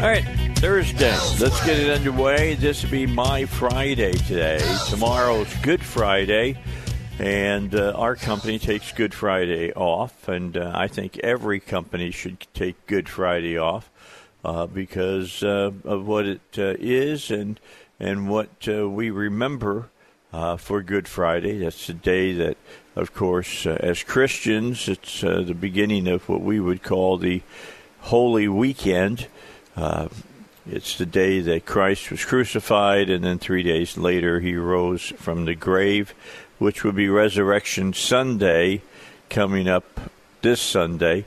All right, Thursday. Let's get it underway. This will be my Friday today. Tomorrow's Good Friday, and our company takes Good Friday off. And I think every company should take Good Friday off because of what it is and what we remember for Good Friday. That's the day that, of course, as Christians, it's the beginning of what we would call the Holy Weekend. It's the day that Christ was crucified, and then 3 days later he rose from the grave, which would be Resurrection Sunday coming up this Sunday.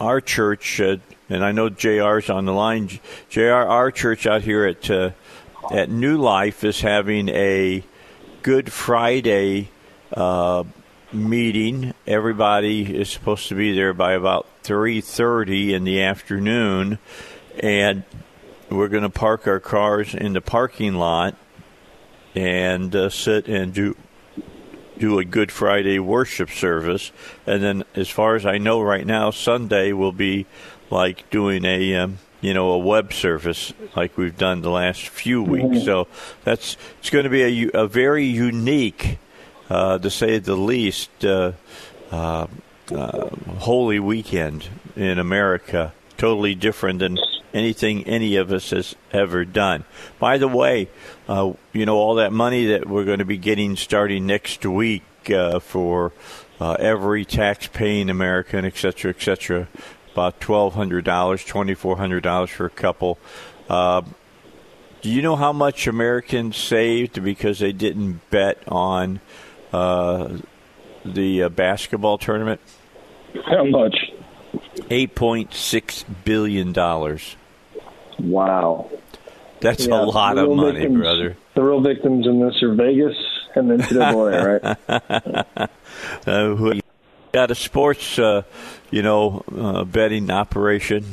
Our church, and I know JR's on the line, JR, our church out here at New Life is having a Good Friday meeting. Everybody is supposed to be there by about 3:30 in the afternoon, and we're going to park our cars in the parking lot and sit and do a Good Friday worship service. And then, as far as I know right now, Sunday will be like doing a a web service like we've done the last few weeks. So it's going to be a very unique, to say the least, Holy Weekend in America. Totally different than anything any of us has ever done. By the way, all that money that we're going to be getting starting next week for every tax-paying American, et cetera, about $1,200, $2,400 for a couple. Do you know how much Americans saved because they didn't bet on the basketball tournament? How much? $8.6 billion. Wow. That's a lot of money, victims, brother. The real victims in this are Vegas and the NCAA, right? We got a sports, betting operation,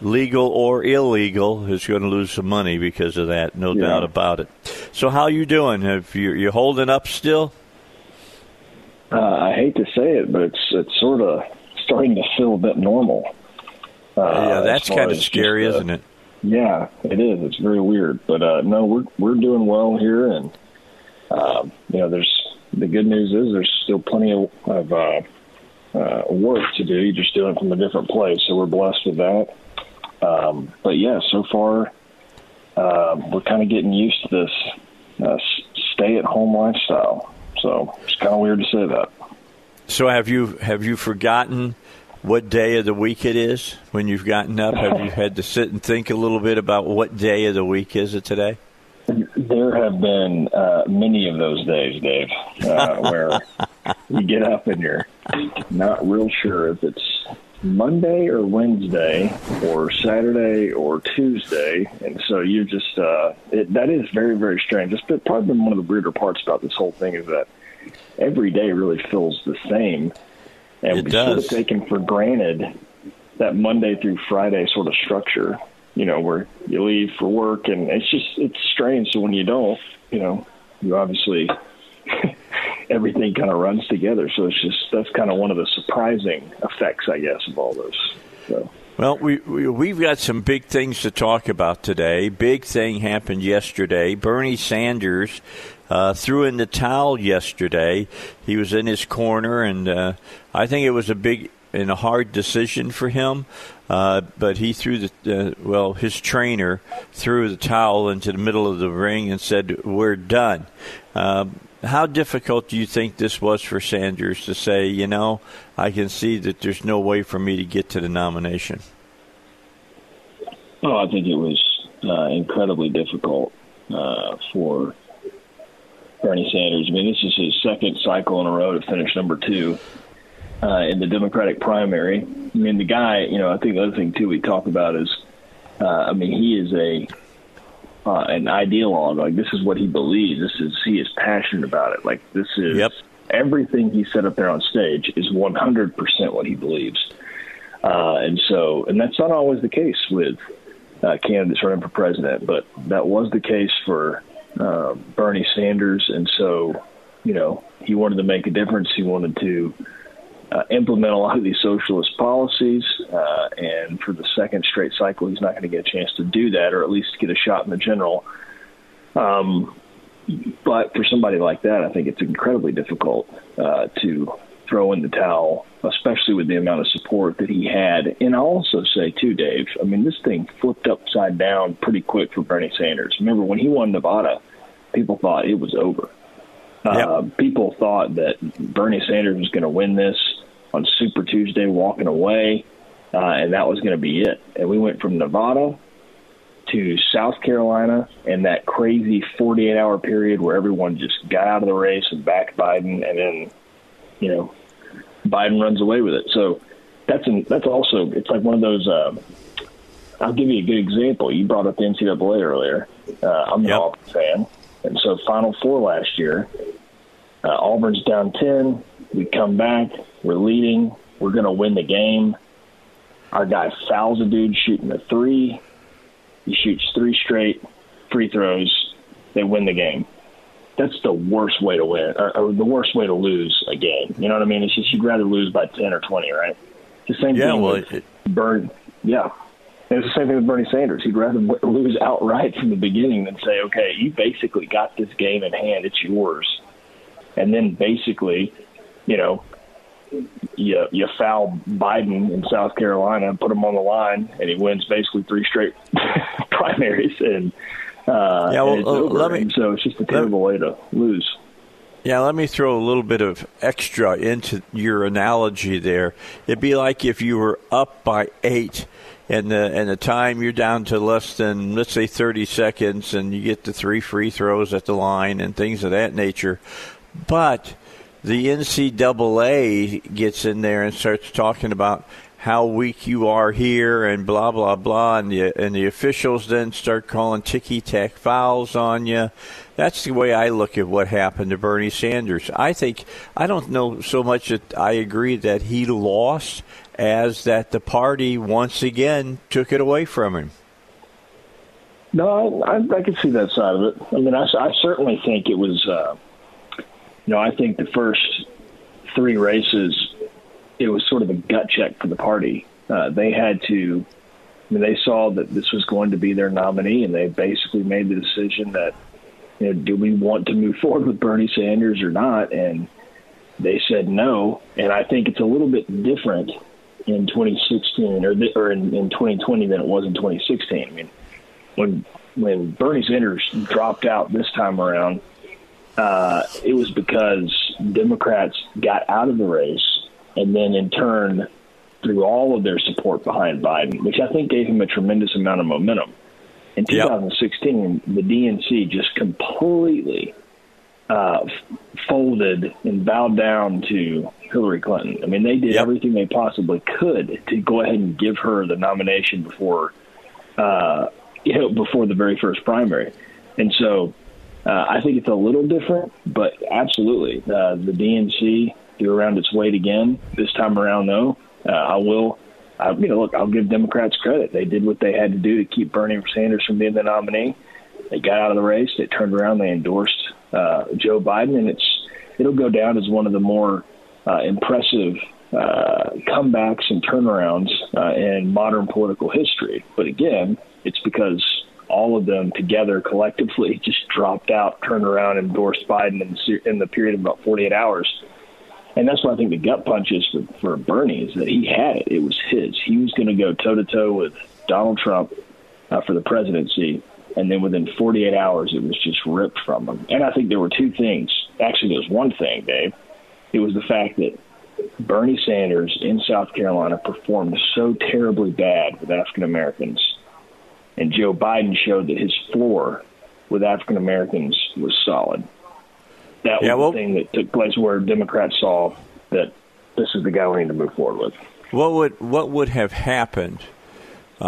legal or illegal, is going to lose some money because of that, no doubt about it. So how you doing? If you're holding up still? I hate to say it, but it's sort of starting to feel a bit normal. Yeah, that's kind of scary, isn't it? Yeah, it is. It's very weird. But no, we're doing well here, and there's the good news is there's still plenty of work to do. You're just doing it from a different place, so we're blessed with that. But yeah, so far we're kind of getting used to this stay-at-home lifestyle. So it's kind of weird to say that. So have you forgotten what day of the week it is when you've gotten up? Have you had to sit and think a little bit about what day of the week is it today? There have been many of those days, Dave, where you get up and you're not real sure if it's Monday or Wednesday or Saturday or Tuesday, and so you just that is very, very strange. It's probably been one of the weirder parts about this whole thing is that every day really feels the same, and we sort of taken for granted that Monday through Friday sort of structure, where you leave for work, and it's strange. So when you don't, you obviously everything kind of runs together. So it's just, that's kind of one of the surprising effects, I guess, of all this. So. Well, we've got some big things to talk about today. Big thing happened yesterday. Bernie Sanders threw in the towel yesterday. He was in his corner, and I think it was a big and a hard decision for him. But he threw the his trainer threw the towel into the middle of the ring and said, "We're done." How difficult do you think this was for Sanders to say, you know, I can see that there's no way for me to get to the nomination? Oh, I think it was incredibly difficult for Bernie Sanders. I mean, this is his second cycle in a row to finish number two in the Democratic primary. I mean, the guy, you know, I think the other thing, too, we talk about is, I mean, he is an ideologue. Like, this is what he believes. He is passionate about it. Like, this is everything he said up there on stage is 100% what he believes. And that's not always the case with candidates running for president, but that was the case for Bernie Sanders. And so, you know, he wanted to make a difference. He wanted to implement a lot of these socialist policies, and for the second straight cycle, he's not going to get a chance to do that, or at least get a shot in the general. But for somebody like that, I think it's incredibly difficult to throw in the towel, especially with the amount of support that he had. And I'll also say, too, Dave, I mean, this thing flipped upside down pretty quick for Bernie Sanders. Remember, when he won Nevada, people thought it was over. People thought that Bernie Sanders was going to win this on Super Tuesday, walking away, and that was going to be it. And we went from Nevada to South Carolina in that crazy 48-hour period where everyone just got out of the race and backed Biden, and then, you know, Biden runs away with it. So that's also, it's like one of those, I'll give you a good example. You brought up the NCAA earlier. I'm an Auburn fan. And so Final Four last year, Auburn's down 10. We come back. We're leading. We're going to win the game. Our guy fouls a dude shooting a three. He shoots three straight free throws. They win the game. That's the worst way to win, or the worst way to lose a game. You know what I mean? It's just you'd rather lose by 10 or 20, right? It's the same thing with Bernie. Yeah. And it's the same thing with Bernie Sanders. He'd rather lose outright from the beginning than say, okay, you basically got this game in hand. It's yours. And then basically, you know, you foul Biden in South Carolina, put him on the line, and he wins basically three straight primaries. And, so it's just a terrible way to lose. Yeah, let me throw a little bit of extra into your analogy there. It'd be like if you were up by 8 and the time you're down to less than, let's say, 30 seconds, and you get the three free throws at the line and things of that nature. But the NCAA gets in there and starts talking about how weak you are here and blah, blah, blah, and the officials then start calling ticky-tack fouls on you. That's the way I look at what happened to Bernie Sanders. I don't know so much that I agree that he lost as that the party once again took it away from him. No, I can see that side of it. I mean, I certainly think it was, I think the first three races, it was sort of a gut check for the party. They saw that this was going to be their nominee, and they basically made the decision that, you know, do we want to move forward with Bernie Sanders or not? And they said no. And I think it's a little bit different in 2016 or in 2020 than it was in 2016. I mean, when Bernie Sanders dropped out this time around, it was because Democrats got out of the race and then in turn threw all of their support behind Biden, which I think gave him a tremendous amount of momentum. In 2016, the DNC just completely folded and bowed down to Hillary Clinton. I mean, they did everything they possibly could to go ahead and give her the nomination before the very first primary. And so I think it's a little different, but absolutely. The DNC threw around its weight again. This time around, though, I'll give Democrats credit. They did what they had to do to keep Bernie Sanders from being the nominee. They got out of the race. They turned around. They endorsed Joe Biden, and it'll go down as one of the more impressive comebacks and turnarounds in modern political history. But again, it's because all of them together collectively just dropped out, turned around, endorsed Biden in the period of about 48 hours. And that's why I think the gut punch is for Bernie is that he had it. It was his. He was going to go toe-to-toe with Donald Trump for the presidency. And then within 48 hours, it was just ripped from him. And I think there were two things. Actually, there was one thing, Dave. It was the fact that Bernie Sanders in South Carolina performed so terribly bad with African Americans. And Joe Biden showed that his floor with African Americans was solid. That was the thing that took place where Democrats saw that this is the guy we need to move forward with. What would have happened to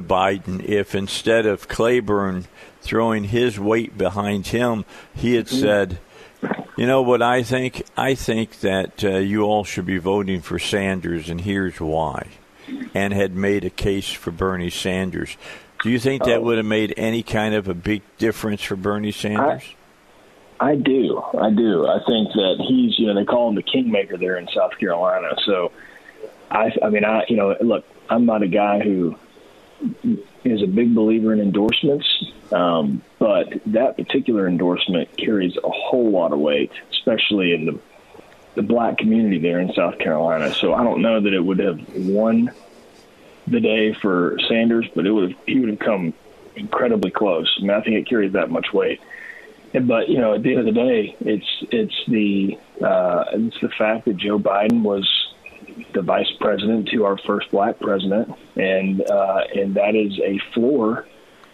Biden if instead of Claiborne throwing his weight behind him, he had said, you know what I think? I think that you all should be voting for Sanders, and here's why, and had made a case for Bernie Sanders. Do you think that would have made any kind of a big difference for Bernie Sanders? I do. I think that he's, they call him the kingmaker there in South Carolina. So, I mean, look, I'm not a guy who is a big believer in endorsements, but that particular endorsement carries a whole lot of weight, especially in the black community there in South Carolina. So I don't know that it would have won the day for Sanders, but he would have come incredibly close. I mean, I think it carries that much weight. But at the end of the day, it's the fact that Joe Biden was the vice president to our first black president, and that is a floor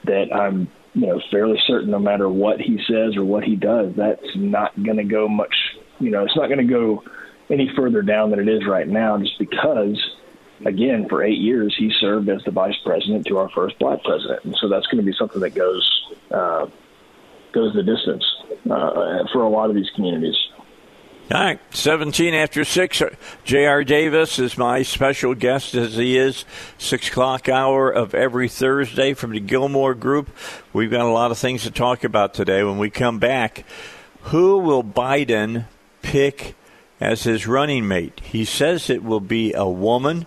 that I'm fairly certain no matter what he says or what he does, that's not going to go much. It's not going to go any further down than it is right now, just because, again, for 8 years he served as the vice president to our first black president, and so that's going to be something that goes the distance for a lot of these communities. All right, 17 after 6, J.R. Davis is my special guest, as he is 6 o'clock hour of every Thursday from the Gilmore Group. We've got a lot of things to talk about today. When we come back, who will Biden pick as his running mate? He says it will be a woman,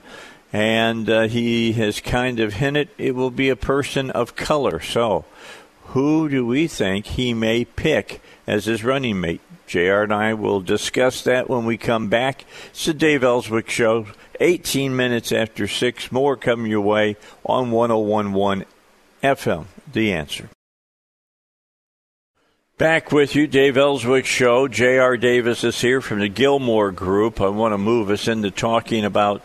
and he has kind of hinted it will be a person of color. So who do we think he may pick as his running mate? JR and I will discuss that when we come back. It's the Dave Ellswick Show, 18 minutes after 6. More coming your way on 101.1 FM, The Answer. Back with you, Dave Ellswick Show. J.R. Davis is here from the Gilmore Group. I want to move us into talking about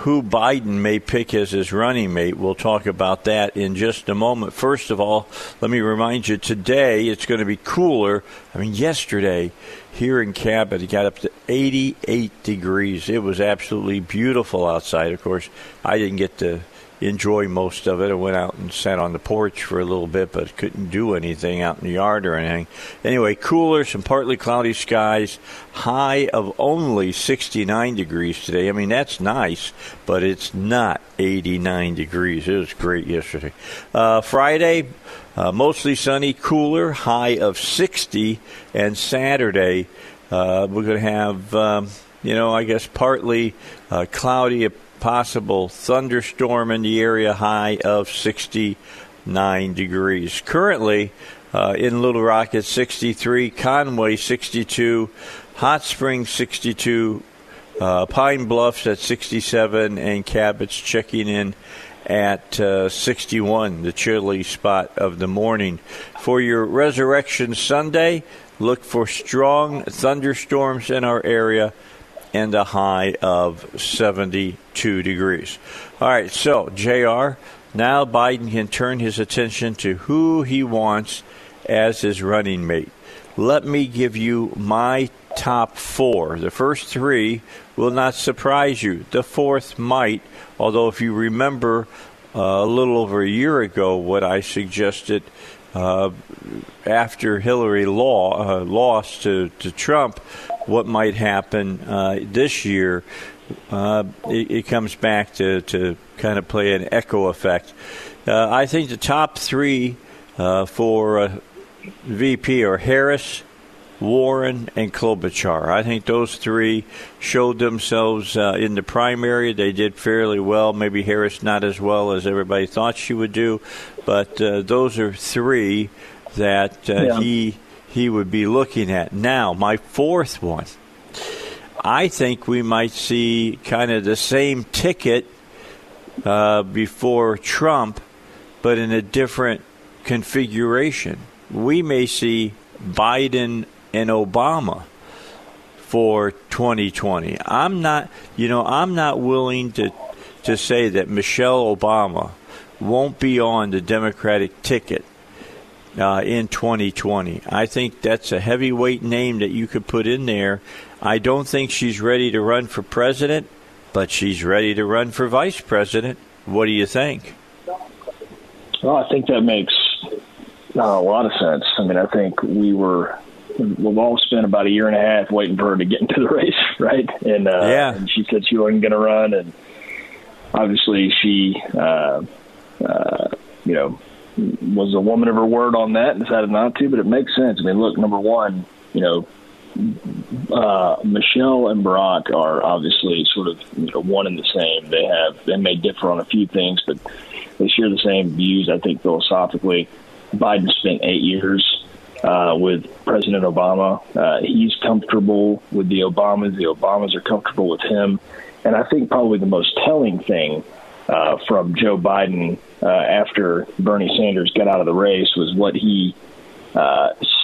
who Biden may pick as his running mate. We'll talk about that in just a moment. First of all, let me remind you, today it's going to be cooler. I mean, yesterday here in Cabot, it got up to 88 degrees. It was absolutely beautiful outside. Of course, I didn't get to enjoy most of it. I went out and sat on the porch for a little bit, but couldn't do anything out in the yard or anything. Anyway, cooler, some partly cloudy skies, high of only 69 degrees today. I mean, that's nice, but it's not 89 degrees. It was great yesterday. Friday, mostly sunny, cooler, high of 60, and Saturday, we're going to have, I guess partly cloudy, possible thunderstorm in the area, high of 69 degrees. Currently in Little Rock at 63, Conway 62, Hot Springs 62, Pine Bluffs at 67, and Cabot's checking in at 61, the chilly spot of the morning. For your Resurrection Sunday, look for strong thunderstorms in our area, and a high of 72 degrees. All right, so, JR, now Biden can turn his attention to who he wants as his running mate. Let me give you my top four. The first three will not surprise you. The fourth might, although if you remember a little over a year ago what I suggested after Hillary lost to Trump, what might happen this year, it comes back to kind of play an echo effect. I think the top three for VP are Harris, Warren, and Klobuchar. I think those three showed themselves in the primary. They did fairly well. Maybe Harris not as well as everybody thought she would do, but those are three that he would be looking at. Now, my fourth one. I think we might see kind of the same ticket before Trump, but in a different configuration. We may see Biden and Obama for 2020. I'm not willing to say that Michelle Obama won't be on the Democratic ticket in 2020. I think that's a heavyweight name that you could put in there. I don't think she's ready to run for president, but she's ready to run for vice president. What do you think? Well, I think that makes a lot of sense. I mean, I think we've all spent about a year and a half waiting for her to get into the race, right? And, and she said she wasn't going to run, and obviously she, was a woman of her word on that and decided not to, but it makes sense. I mean, look, number one, Michelle and Barack are obviously sort of one and the same. They may differ on a few things, but they share the same views, I think, philosophically. Biden spent 8 years with President Obama. He's comfortable with the Obamas. The Obamas are comfortable with him. And I think probably the most telling thing from Joe Biden after Bernie Sanders got out of the race was what he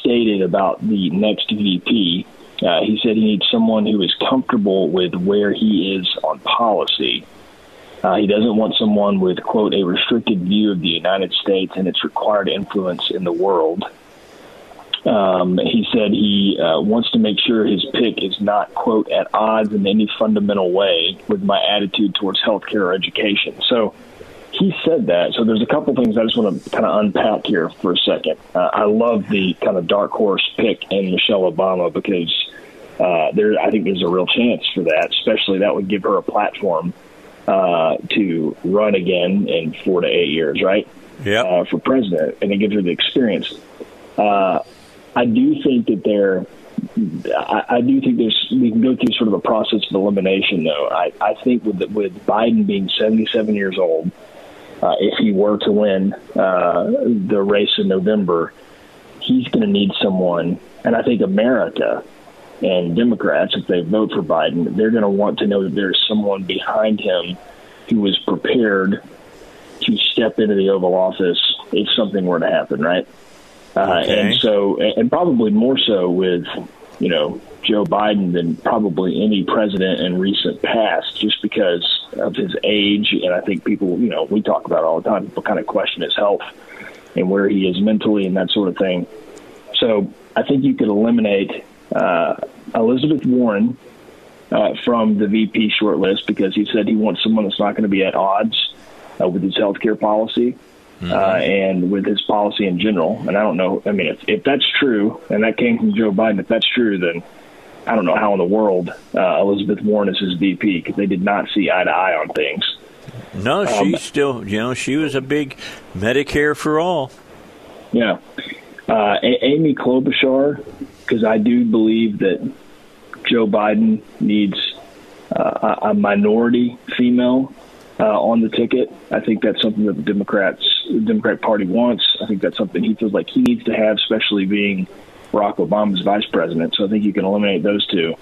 stated about the next VP. He said he needs someone who is comfortable with where he is on policy. He doesn't want someone with, quote, a restricted view of the United States and its required influence in the world. He said he wants to make sure his pick is not, quote, at odds in any fundamental way with my attitude towards health care or education. So he said that. So there's a couple things I just want to kind of unpack here for a second. I love the kind of dark horse pick in Michelle Obama because I think there's a real chance for that, especially that would give her a platform to run again in 4 to 8 years, right? Yeah. For president, and it gives her the experience. I do think that we can go through sort of a process of elimination, though. I think with Biden being 77 years old, if he were to win the race in November, he's going to need someone. And I think America and Democrats, if they vote for Biden, they're going to want to know that there's someone behind him who is prepared to step into the Oval Office if something were to happen, right? Okay. And probably more so with, Joe Biden than probably any president in recent past, just because of his age. And I think people, we talk about it all the time, people kind of question his health and where he is mentally and that sort of thing. So I think you could eliminate Elizabeth Warren from the VP shortlist because he said he wants someone that's not going to be at odds with his health care policy. And with his policy in general. And I don't know. I mean, if that's true, and that came from Joe Biden, if that's true, then I don't know how in the world Elizabeth Warren is his VP because they did not see eye to eye on things. No, she's still, she was a big Medicare for all. Yeah. Amy Klobuchar, because I do believe that Joe Biden needs a minority female on the ticket. I think that's something that the Democrat Party wants. I think that's something he feels like he needs to have, especially being Barack Obama's vice president. So I think you can eliminate those two.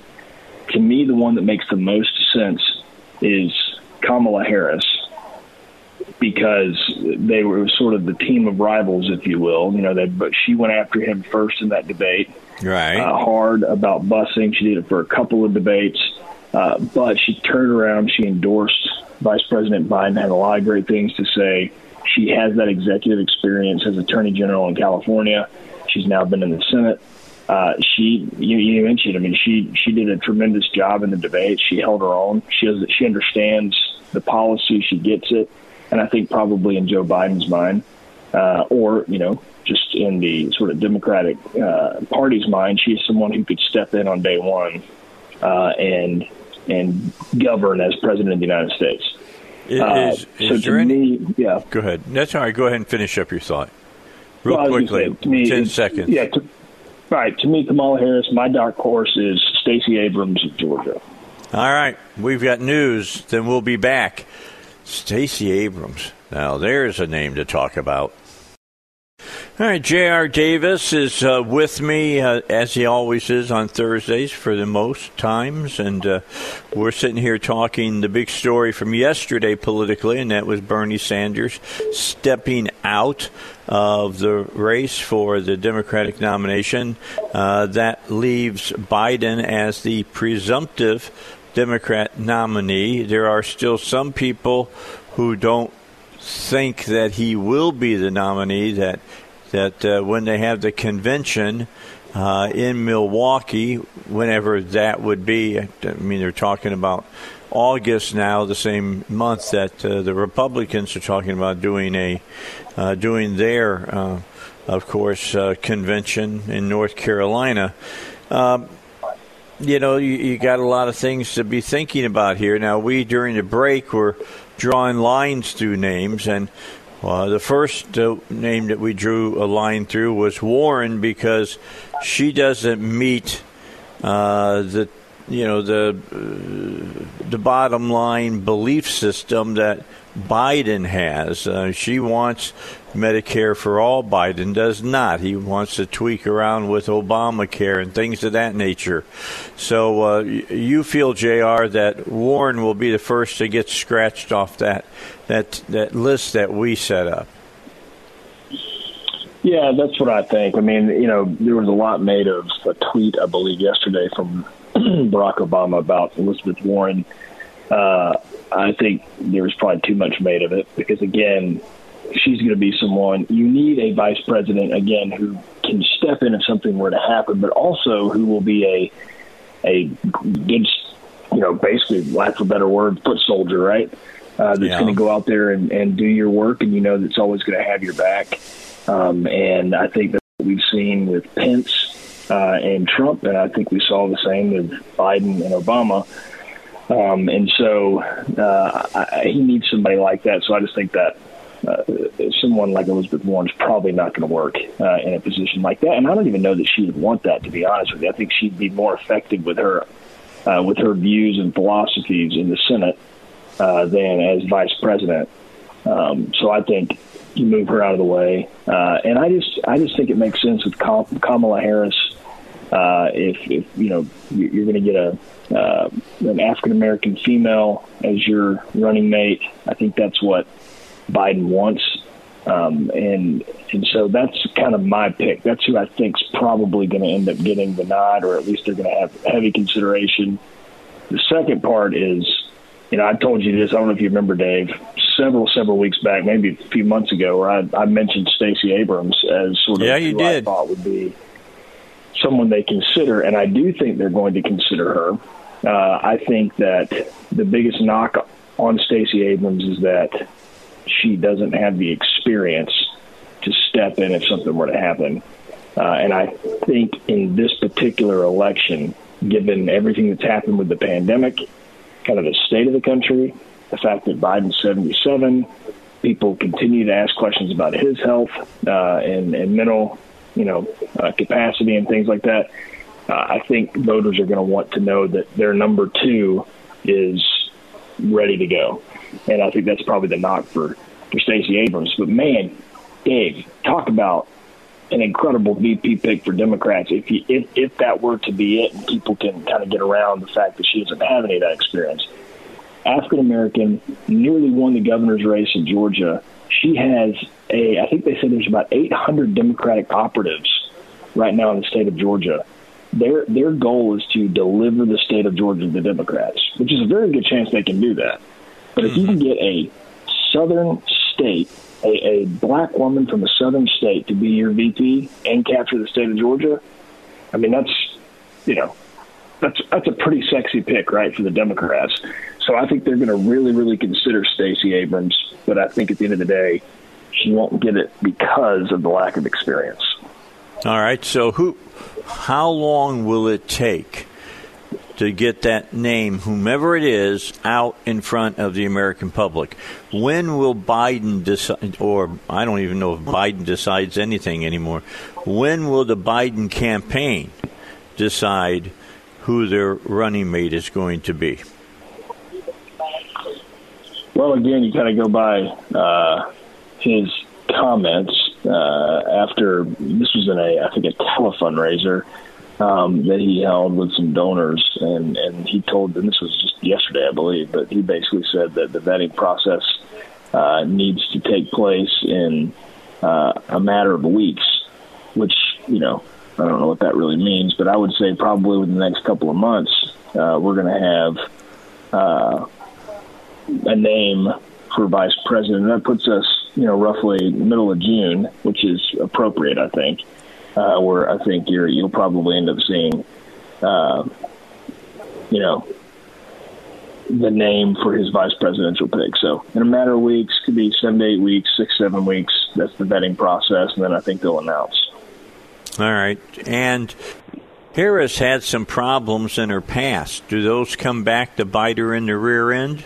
To me, the one that makes the most sense is Kamala Harris because they were sort of the team of rivals, if you will. But she went after him first in that debate, right? Hard about busing. She did it for a couple of debates, but she turned around. She endorsed Vice President Biden, had a lot of great things to say. She has that executive experience as Attorney General in California. She's now been in the Senate. You mentioned, I mean, she did a tremendous job in the debate. She held her own. She understands the policy. She gets it. And I think probably in Joe Biden's mind, just in the sort of Democratic Party's mind, she's someone who could step in on day one and govern as president of the United States. Go ahead. That's all right. Go ahead and finish up your thought. Real quickly, 10 seconds. Yeah. To me, Kamala Harris, my dark horse is Stacey Abrams of Georgia. All right. We've got news. Then we'll be back. Stacey Abrams. Now, there's a name to talk about. All right, JR Davis is with me, as he always is on Thursdays for the most times, and we're sitting here talking the big story from yesterday politically, and that was Bernie Sanders stepping out of the race for the Democratic nomination. That leaves Biden as the presumptive Democrat nominee. There are still some people who don't think that he will be the nominee, that when they have the convention in Milwaukee, whenever that would be, I mean, they're talking about August now, the same month that the Republicans are talking about doing their convention in North Carolina. You got a lot of things to be thinking about here. Now, we, during the break, were drawing lines through names, and the first name that we drew a line through was Warren, because she doesn't meet the bottom line belief system that Biden has. She wants Medicare for all. Biden does not. He wants to tweak around with Obamacare and things of that nature. So you feel, JR, that Warren will be the first to get scratched off that list that we set up? Yeah, that's what I think. I mean, there was a lot made of a tweet, I believe, yesterday from Barack Obama about Elizabeth Warren. I think there was probably too much made of it because, again, she's going to be someone you need a vice president, again, who can step in if something were to happen, but also who will be a good, basically, lack of a better word, foot soldier, right? That's going to go out there and do your work, and that's always going to have your back. And I think that's what we've seen with Pence and Trump, and I think we saw the same with Biden and Obama. And so he needs somebody like that. So I just think that someone like Elizabeth Warren is probably not going to work in a position like that. And I don't even know that she would want that, to be honest with you. I think she'd be more effective with her views and philosophies in the Senate than as vice president. So I think you move her out of the way. And I just think it makes sense with Kamala Harris. If you're going to get an African-American female as your running mate, I think that's what Biden wants. And so that's kind of my pick. That's who I think's probably going to end up getting the nod, or at least they're going to have heavy consideration. The second part is, I told you this, I don't know if you remember, Dave, several weeks back, maybe a few months ago, where I mentioned Stacey Abrams as sort of I thought would be someone they consider, and I do think they're going to consider her. I think that the biggest knock on Stacey Abrams is that she doesn't have the experience to step in if something were to happen. And I think in this particular election, given everything that's happened with the pandemic, kind of the state of the country, the fact that Biden's 77, people continue to ask questions about his health and mental capacity and things like that. I think voters are going to want to know that their number two is ready to go. And I think that's probably the knock for Stacey Abrams. But, man, Dave, talk about an incredible VP pick for Democrats if that were to be it, and people can kind of get around the fact that she doesn't have any of that experience. African-American, nearly won the governor's race in Georgia. She has I think they said there's about 800 Democratic operatives right now in the state of Georgia. Their goal is to deliver the state of Georgia to the Democrats, which is a very good chance they can do that. But if you can get a southern state, a black woman from a southern state to be your VP and capture the state of Georgia, I mean, that's a pretty sexy pick, right, for the Democrats. So I think they're going to really, really consider Stacey Abrams. But I think at the end of the day, she won't get it because of the lack of experience. All right. So how long will it take to get that name, whomever it is, out in front of the American public? When will Biden decide, or I don't even know if Biden decides anything anymore, when will the Biden campaign decide who their running mate is going to be? Well, again, you kind of go by his comments after this was in I think a telefundraiser that he held with some donors, and he told them, this was just yesterday, I believe, but he basically said that the vetting process needs to take place in a matter of weeks, which, you know, I don't know what that really means, but I would say probably within the next couple of months, we're going to have a name for vice president. That puts us, you know, roughly middle of June, which is appropriate, I think, where I think you'll probably end up seeing, you know, the name for his vice presidential pick. So in a matter of weeks, could be 7 to 8 weeks, 6, 7 weeks. That's the vetting process. And then I think they'll announce. All right. And Harris had some problems in her past. Do those come back to bite her in the rear end?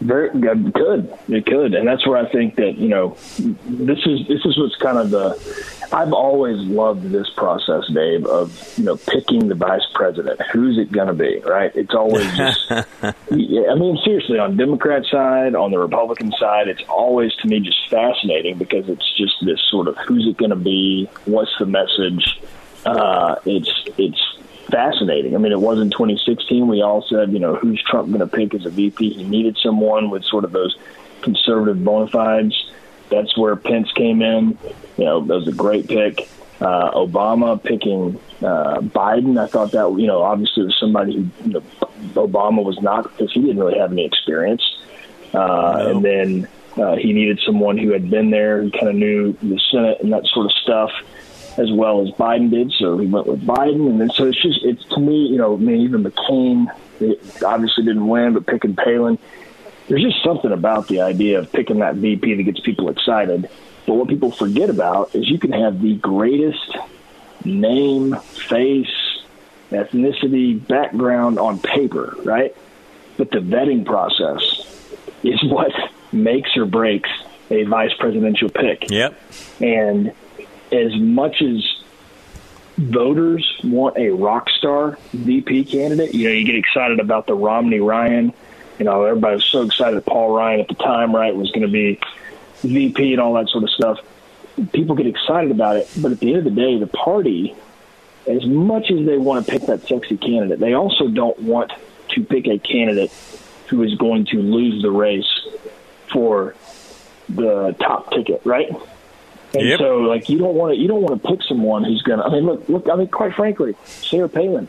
It could. And that's where I think that, you know, this is what's kind of I've always loved this process, Dave, of, you know, picking the vice president. Who's it going to be, right? It's always just, I mean, seriously, on Democrat side, on the Republican side, it's always to me just fascinating because it's just this sort of who's it going to be, what's the message. It's fascinating. I mean, it was in 2016. We all said, you know, who's Trump going to pick as a VP? He needed someone with sort of those conservative bona fides. That's where Pence came in. You know, that was a great pick. Obama picking Biden. I thought that, you know, obviously it was somebody who, you know, Obama was not, because he didn't really have any experience. And then he needed someone who had been there, who kind of knew the Senate and that sort of stuff, as well as Biden did, so he went with Biden. And then, so it's just, it's to me, you know, I mean, even McCain, it obviously didn't win, but picking Palin, there's just something about the idea of picking that VP that gets people excited. But what people forget about is you can have the greatest name, face, ethnicity, background on paper, right? But the vetting process is what makes or breaks a vice presidential pick. Yep. And as much as voters want a rock star VP candidate, you know, you get excited about the Romney-Ryan. You know, everybody was so excited that Paul Ryan at the time, right, was going to be VP and all that sort of stuff. People get excited about it, but at the end of the day, the party, as much as they want to pick that sexy candidate, they also don't want to pick a candidate who is going to lose the race for the top ticket, right? And yep. So, like, you don't want to pick someone who's going to. I mean, look. I mean, quite frankly, Sarah Palin,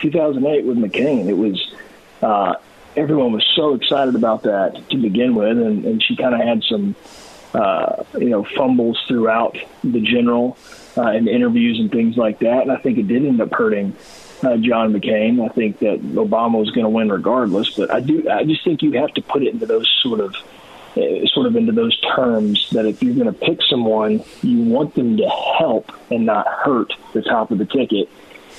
2008 with McCain. It was everyone was so excited about that to begin with, and she kind of had some, you know, fumbles throughout the general and interviews and things like that. And I think it did end up hurting John McCain. I think that Obama was going to win regardless, but I just think you have to put it into those sort of into those terms that if you're going to pick someone, you want them to help and not hurt the top of the ticket.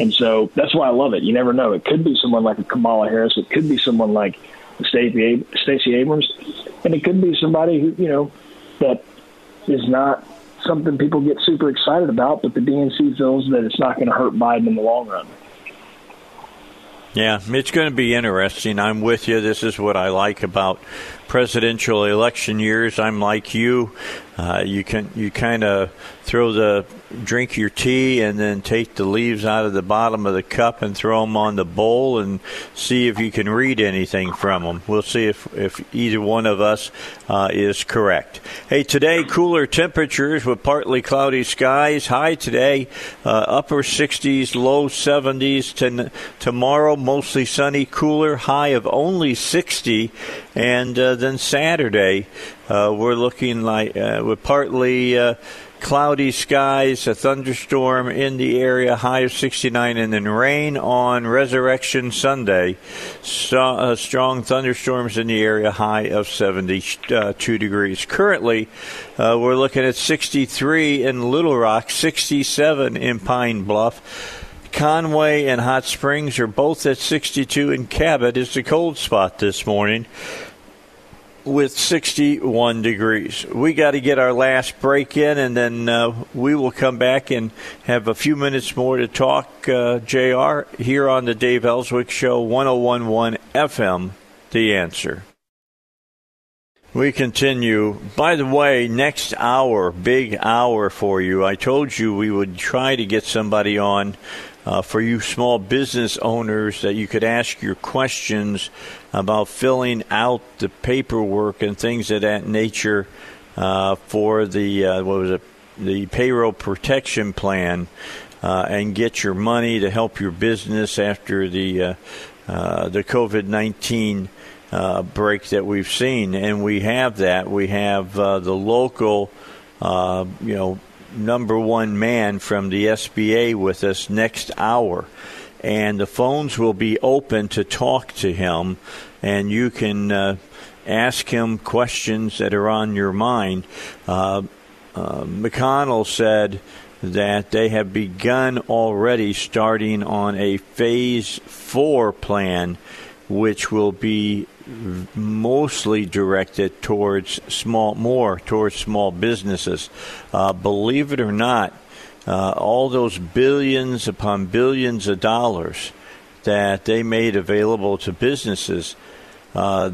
And so that's why I love it. You never know. It could be someone like a Kamala Harris. It could be someone like Stacey Abrams. And it could be somebody who, you know, that is not something people get super excited about, but the DNC feels that it's not going to hurt Biden in the long run. Yeah, it's going to be interesting. I'm with you. This is what I like about presidential election years. I'm like you. You kind of drink your tea and then take the leaves out of the bottom of the cup and throw them on the bowl and see if you can read anything from them. We'll see if either one of us is correct. Hey, today cooler temperatures with partly cloudy skies. High today, upper 60s, low 70s. Tomorrow, mostly sunny, cooler, high of only 60. And then Saturday, we're looking like with partly cloudy skies, a thunderstorm in the area, high of 69, and then rain on Resurrection Sunday. Strong thunderstorms in the area, high of 72 degrees. Currently, we're looking at 63 in Little Rock, 67 in Pine Bluff. Conway and Hot Springs are both at 62, and Cabot is the cold spot this morning with 61 degrees. We got to get our last break in, and then we will come back and have a few minutes more to talk, JR, here on the Dave Ellswick Show, 101.1 FM, The Answer. We continue. By the way, next hour, big hour for you. I told you we would try to get somebody on for you small business owners that you could ask your questions about filling out the paperwork and things of that nature for the, the payroll protection plan and get your money to help your business after the COVID-19 break that we've seen, and we have that. We have the local, number one man from the SBA with us next hour, and the phones will be open to talk to him, and you can ask him questions that are on your mind. McConnell said that they have begun already starting on a Phase 4 plan, which will be mostly directed towards small businesses. Believe it or not, all those billions upon billions of dollars that they made available to businesses, a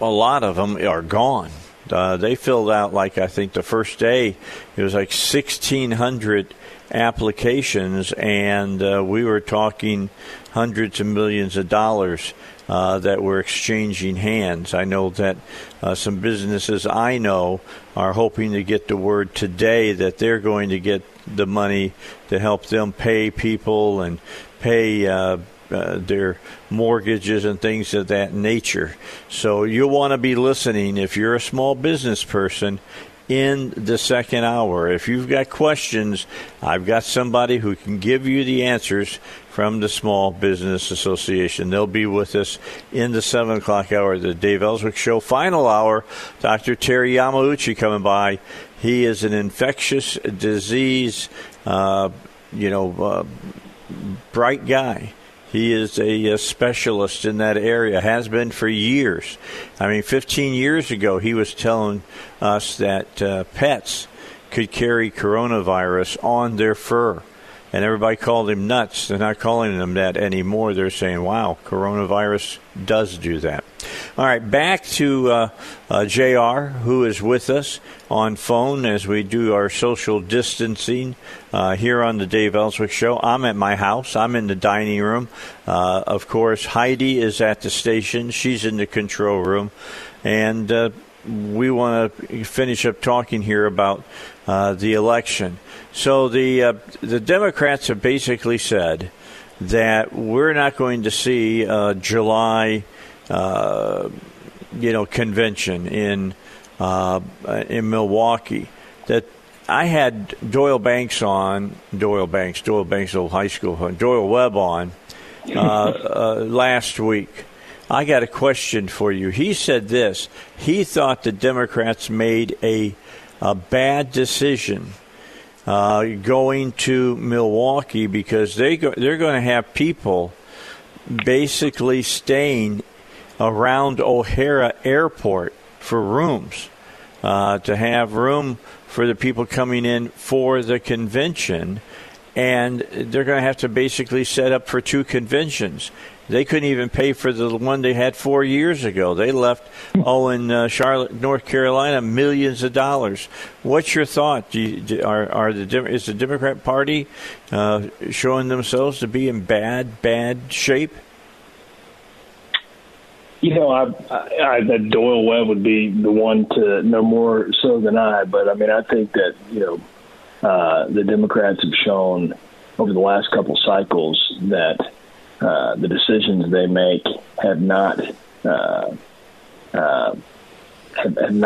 lot of them are gone. They filled out, I think the first day, it was 1,600 applications, and we were talking hundreds of millions of dollars that were exchanging hands. I know that some businesses I know are hoping to get the word today that they're going to get the money to help them pay people and pay their mortgages and things of that nature. So you'll want to be listening if you're a small business person in the second hour. If you've got questions, I've got somebody who can give you the answers from the Small Business Association. They'll be with us in the 7 o'clock hour of the Dave Ellswick Show. Final hour, Dr. Terry Yamauchi coming by. He is an infectious disease, bright guy. He is a specialist in that area, has been for years. 15 years ago, he was telling us that pets could carry coronavirus on their fur. And everybody called him nuts. They're not calling him that anymore. They're saying, wow, coronavirus does do that. All right, back to JR, who is with us on phone as we do our social distancing here on the Dave Ellswick Show. I'm at my house. I'm in the dining room. Of course, Heidi is at the station. She's in the control room. And we want to finish up talking here about the election. So the Democrats have basically said that we're not going to see a July, convention in Milwaukee. That I had Doyle Webb on last week. I got a question for you. He said this. He thought the Democrats made a bad decision going to Milwaukee because they're going to have people basically staying around O'Hara Airport for rooms, to have room for the people coming in for the convention. And they're going to have to basically set up for two conventions. They couldn't even pay for the one they had 4 years ago. They left, in Charlotte, North Carolina, millions of dollars. What's your thought? Is the Democrat Party showing themselves to be in bad shape? That Doyle Webb would be the one to know more so than I. But I think that the Democrats have shown over the last couple cycles that the decisions they make have not panned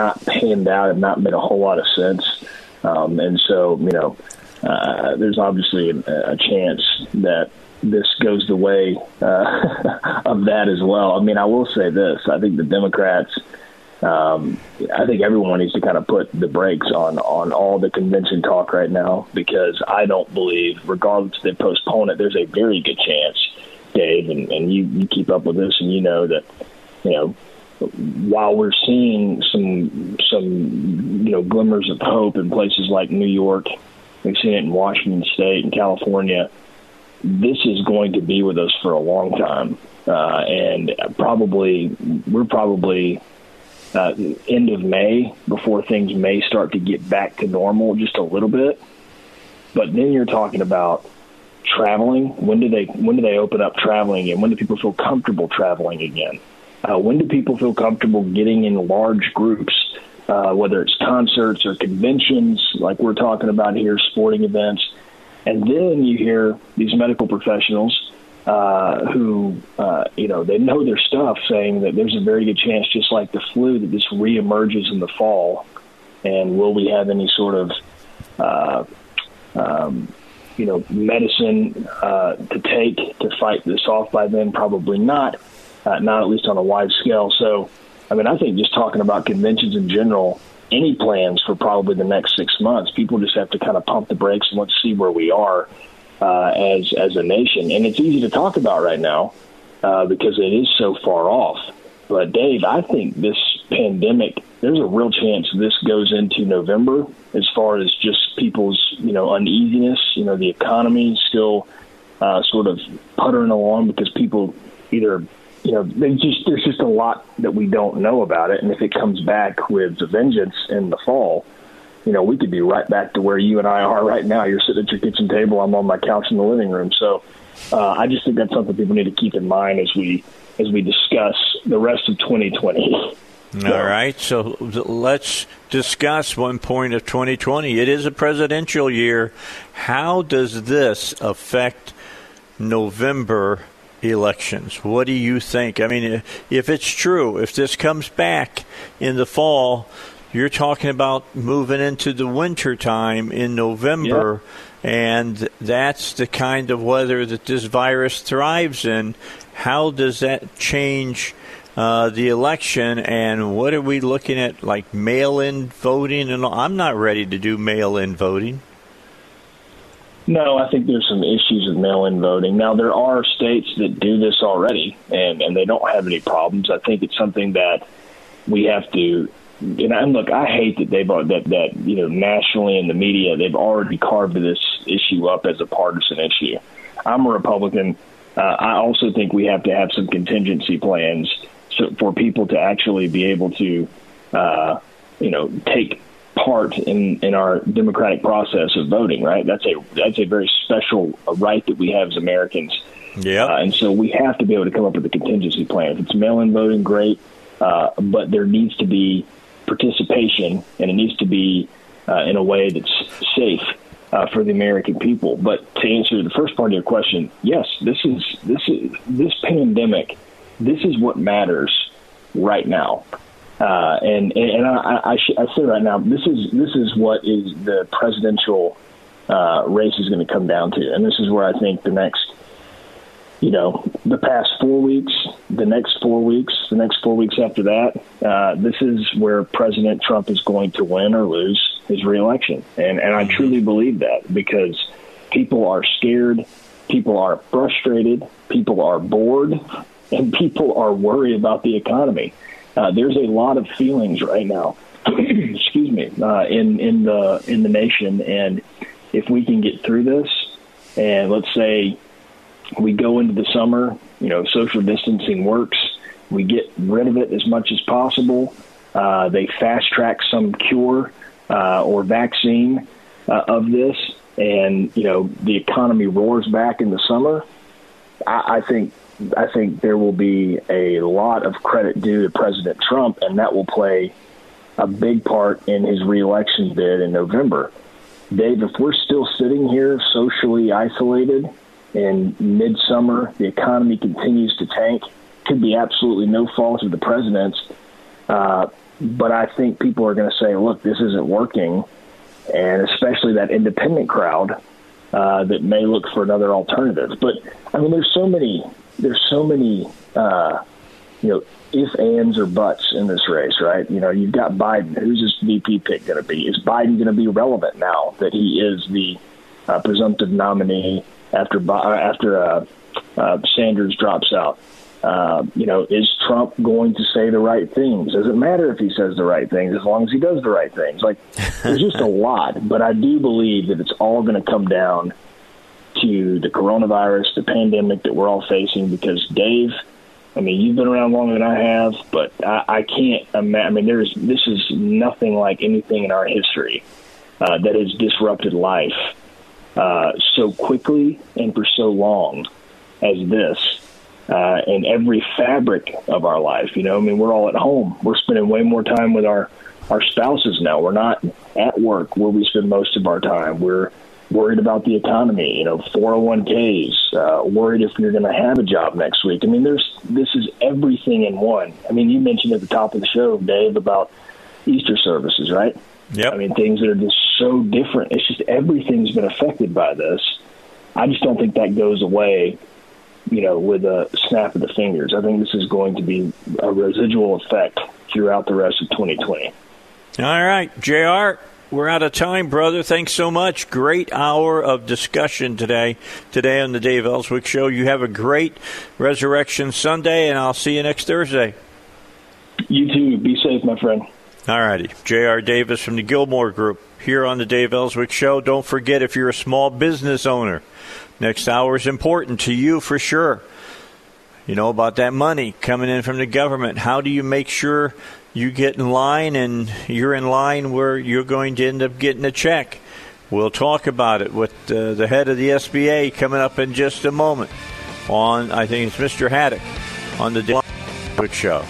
out, have not made a whole lot of sense. And so there's obviously a chance that this goes the way of that as well. I will say this. I think the Democrats, I think everyone needs to kind of put the brakes on all the convention talk right now, because I don't believe, regardless if they postpone it, there's a very good chance, Dave, and you keep up with this, and you know that, while we're seeing some glimmers of hope in places like New York, we've seen it in Washington State and California, this is going to be with us for a long time. And we're probably end of May before things may start to get back to normal just a little bit. But then you're talking about traveling. When do they open up traveling again? When do people feel comfortable traveling again? When do people feel comfortable getting in large groups, whether it's concerts or conventions like we're talking about here, sporting events? And then you hear these medical professionals who they know their stuff saying that there's a very good chance, just like the flu, that this reemerges in the fall. And will we have any sort of medicine to take to fight this off by then? Probably not, not at least on a wide scale. So, I mean, I think just talking about conventions in general, any plans for probably the next 6 months, people just have to kind of pump the brakes and let's see where we are as a nation. And it's easy to talk about right now because it is so far off. But, Dave, I think this pandemic, there's a real chance this goes into November as far as just people's, uneasiness, the economy still sort of puttering along because people either, there's just a lot that we don't know about it. And if it comes back with a vengeance in the fall, we could be right back to where you and I are right now. You're sitting at your kitchen table. I'm on my couch in the living room. So I just think that's something people need to keep in mind as we discuss the rest of 2020. All right, so let's discuss one point of 2020. It is a presidential year. How does this affect November elections? What do you think? I mean, if it's true, if this comes back in the fall, you're talking about moving into the winter time in November. Yeah. And that's the kind of weather that this virus thrives in. How does that change the election? And what are we looking at, like mail-in voting? And I'm not ready to do mail-in voting. No, I think there's some issues with mail-in voting. Now, there are states that do this already, and they don't have any problems. I think it's something that we have to – and look, I hate that they've that nationally in the media they've already carved this issue up as a partisan issue. I'm a Republican. I also think we have to have some contingency plans for people to actually be able to, take part in our democratic process of voting. Right? That's a very special right that we have as Americans. Yeah. And so we have to be able to come up with a contingency plan. If it's mail-in voting, great, but there needs to be participation, and it needs to be in a way that's safe for the American people. But to answer the first part of your question, yes, this pandemic. This is what matters right now, and I say right now, this is what is the presidential race is going to come down to, and this is where I think the next. The past 4 weeks, the next 4 weeks, the next 4 weeks after that, this is where President Trump is going to win or lose his reelection. And I truly believe that because people are scared, people are frustrated, people are bored, and people are worried about the economy. There's a lot of feelings right now, excuse me, in the nation. And if we can get through this, and let's say we go into the summer, social distancing works. We get rid of it as much as possible. They fast track some cure or vaccine of this. And, the economy roars back in the summer. I think there will be a lot of credit due to President Trump, and that will play a big part in his reelection bid in November. Dave, if we're still sitting here socially isolated, in midsummer, the economy continues to tank. Could be absolutely no fault of the president's, but I think people are going to say, "Look, this isn't working," and especially that independent crowd that may look for another alternative. But I mean, there's so many, if, ands, or buts in this race, right? You've got Biden. Who's his VP pick going to be? Is Biden going to be relevant now that he is the presumptive nominee? After Sanders drops out, is Trump going to say the right things? Does it matter if he says the right things as long as he does the right things? Like, there's just a lot, but I do believe that it's all going to come down to the coronavirus, the pandemic that we're all facing. Because Dave, I mean, you've been around longer than I have, but I can't imagine. I mean, this is nothing like anything in our history that has disrupted life so quickly and for so long as this, in every fabric of our life. You know, I mean, we're all at home. We're spending way more time with our spouses now. We're not at work where we spend most of our time. We're worried about the economy, you know, 401ks, worried if you're going to have a job next week. I mean, this is everything in one. I mean, you mentioned at the top of the show, Dave, about Easter services, right? Yeah. I mean, things that are just so different. It's just everything's been affected by this. I just don't think that goes away, you know, with a snap of the fingers. I think this is going to be a residual effect throughout the rest of 2020. All right, JR. We're out of time, brother. Thanks so much. Great hour of discussion today on the Dave Ellswick Show. You have a great Resurrection Sunday, and I'll see you next Thursday. You too. Be safe, my friend. All righty. J.R. Davis from the Gilmore Group here on the Dave Ellswick Show. Don't forget, if you're a small business owner, next hour is important to you for sure. You know about that money coming in from the government. How do you make sure you get in line and you're in line where you're going to end up getting a check? We'll talk about it with the head of the SBA coming up in just a moment on, I think it's Mr. Haddock, on the Dave Ellswick Show.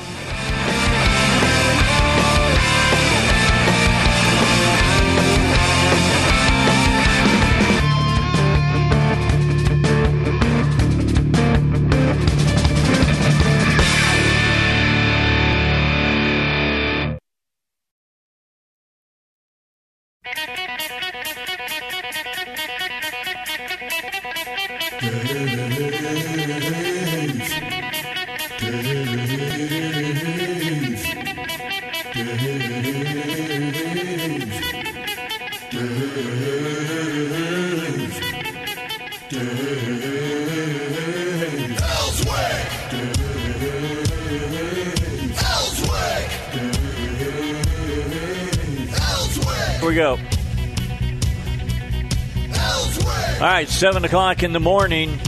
All right, 7 o'clock in the morning.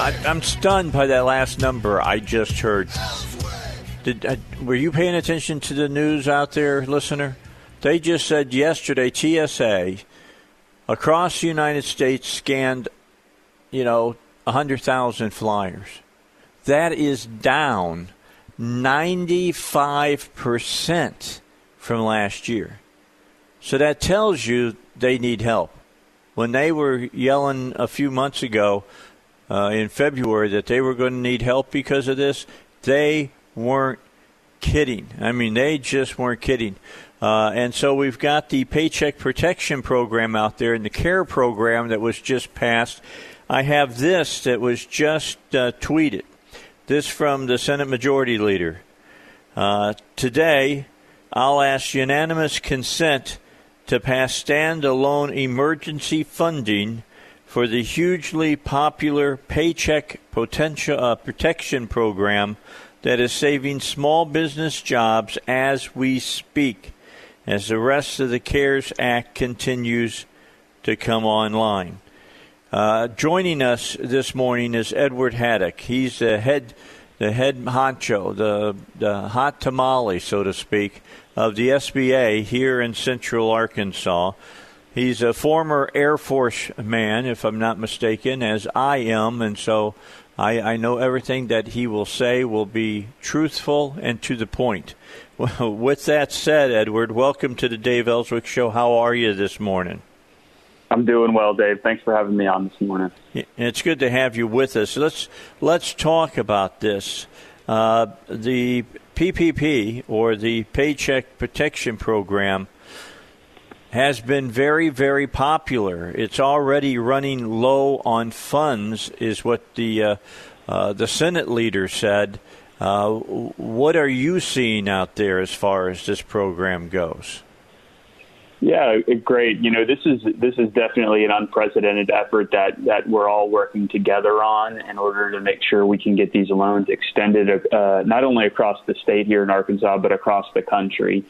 I'm stunned by that last number I just heard. Were you paying attention to the news out there, listener? They just said yesterday, TSA, across the United States, scanned, 100,000 flyers. That is down 95% from last year. So that tells you they need help. When they were yelling a few months ago in February that they were going to need help because of this, they weren't kidding. I mean, they just weren't kidding. And so we've got the Paycheck Protection Program out there and the CARE program that was just passed. I have this that was just tweeted. This from the Senate Majority Leader. Today, I'll ask unanimous consent to pass standalone emergency funding for the hugely popular Paycheck Protection Program that is saving small business jobs as we speak, as the rest of the CARES Act continues to come online. Joining us this morning is Edward Haddock. He's the head honcho, the hot tamale, so to speak, of the SBA here in Central Arkansas. He's a former Air Force man, if I'm not mistaken, as I am, and so I know everything that he will say will be truthful and to the point. Well, with that said, Edward, welcome to the Dave Ellswick Show. How are you this morning? I'm doing well, Dave. Thanks for having me on this morning. It's good to have you with us. Let's talk about this. The PPP, or the Paycheck Protection Program, has been very, very popular. It's already running low on funds, is what the Senate leader said. What are you seeing out there as far as this program goes? Yeah, great. This is definitely an unprecedented effort that we're all working together on in order to make sure we can get these loans extended not only across the state here in Arkansas, but across the country.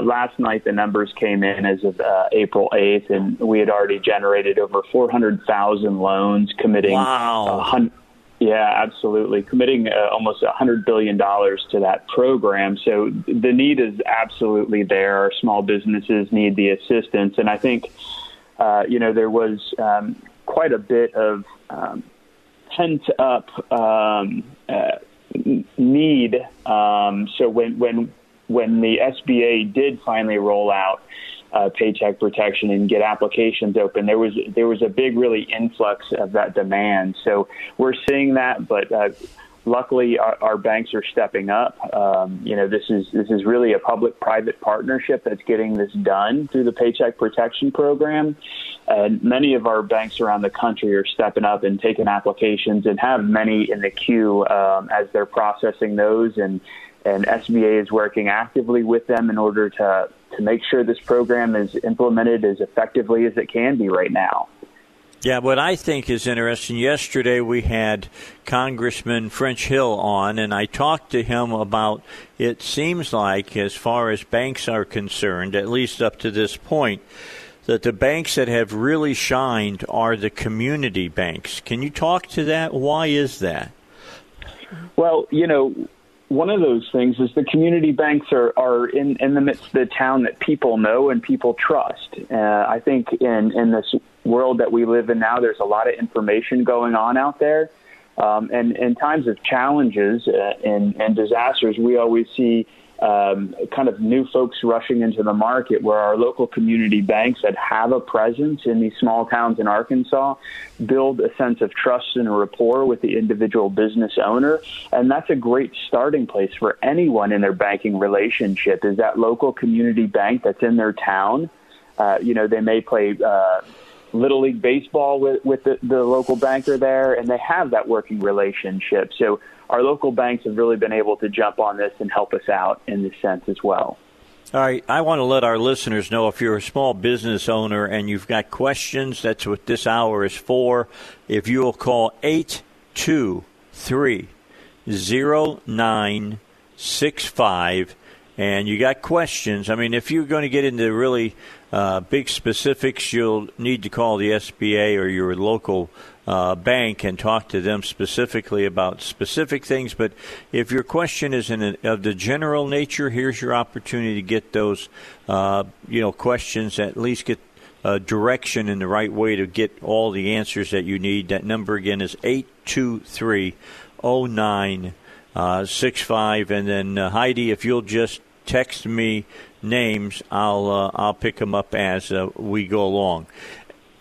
Last night, the numbers came in as of April 8th, and we had already generated over 400,000 loans committing wow. Yeah, absolutely. Committing almost $100 billion to that program. So the need is absolutely there. Our small businesses need the assistance. And I think, there was quite a bit of pent-up need. So when the SBA did finally roll out Paycheck Protection and get applications open, there was a big, really influx of that demand. So we're seeing that, but luckily our banks are stepping up. This is really a public-private partnership that's getting this done through the Paycheck Protection Program, and many of our banks around the country are stepping up and taking applications and have many in the queue as they're processing those, and SBA is working actively with them in order to make sure this program is implemented as effectively as it can be right now. Yeah, what I think is interesting, yesterday we had Congressman French Hill on, and I talked to him about, it seems like, as far as banks are concerned, at least up to this point, that the banks that have really shined are the community banks. Can you talk to that? Why is that? Well, one of those things is the community banks are in the midst of the town that people know and people trust. I think in this world that we live in now, there's a lot of information going on out there. And in times of challenges and disasters, we always see kind of new folks rushing into the market, where our local community banks that have a presence in these small towns in Arkansas build a sense of trust and rapport with the individual business owner. And that's a great starting place for anyone in their banking relationship, is that local community bank that's in their town. They may play Little League baseball with the local banker there, and they have that working relationship. So our local banks have really been able to jump on this and help us out in this sense as well. All right. I want to let our listeners know, if you're a small business owner and you've got questions, that's what this hour is for. If you will call 823-0965 and you got questions, I mean, if you're going to get into really big specifics, you'll need to call the SBA or your local bank and talk to them specifically about specific things. But if your question is of the general nature, here's your opportunity to get those questions, at least get direction in the right way to get all the answers that you need. That number again is 823-0965. And then Heidi, if you'll just text me names, I'll pick them up as we go along.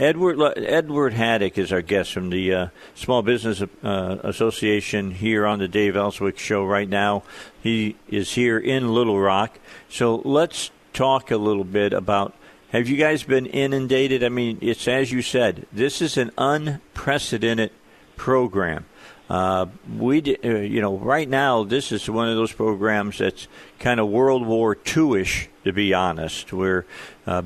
Edward Haddock is our guest from the Small Business Association here on the Dave Ellswick Show right now. He is here in Little Rock. So let's talk a little bit about, have you guys been inundated? I mean, it's as you said, this is an unprecedented program. Right now, this is one of those programs that's kind of World War II-ish, to be honest, where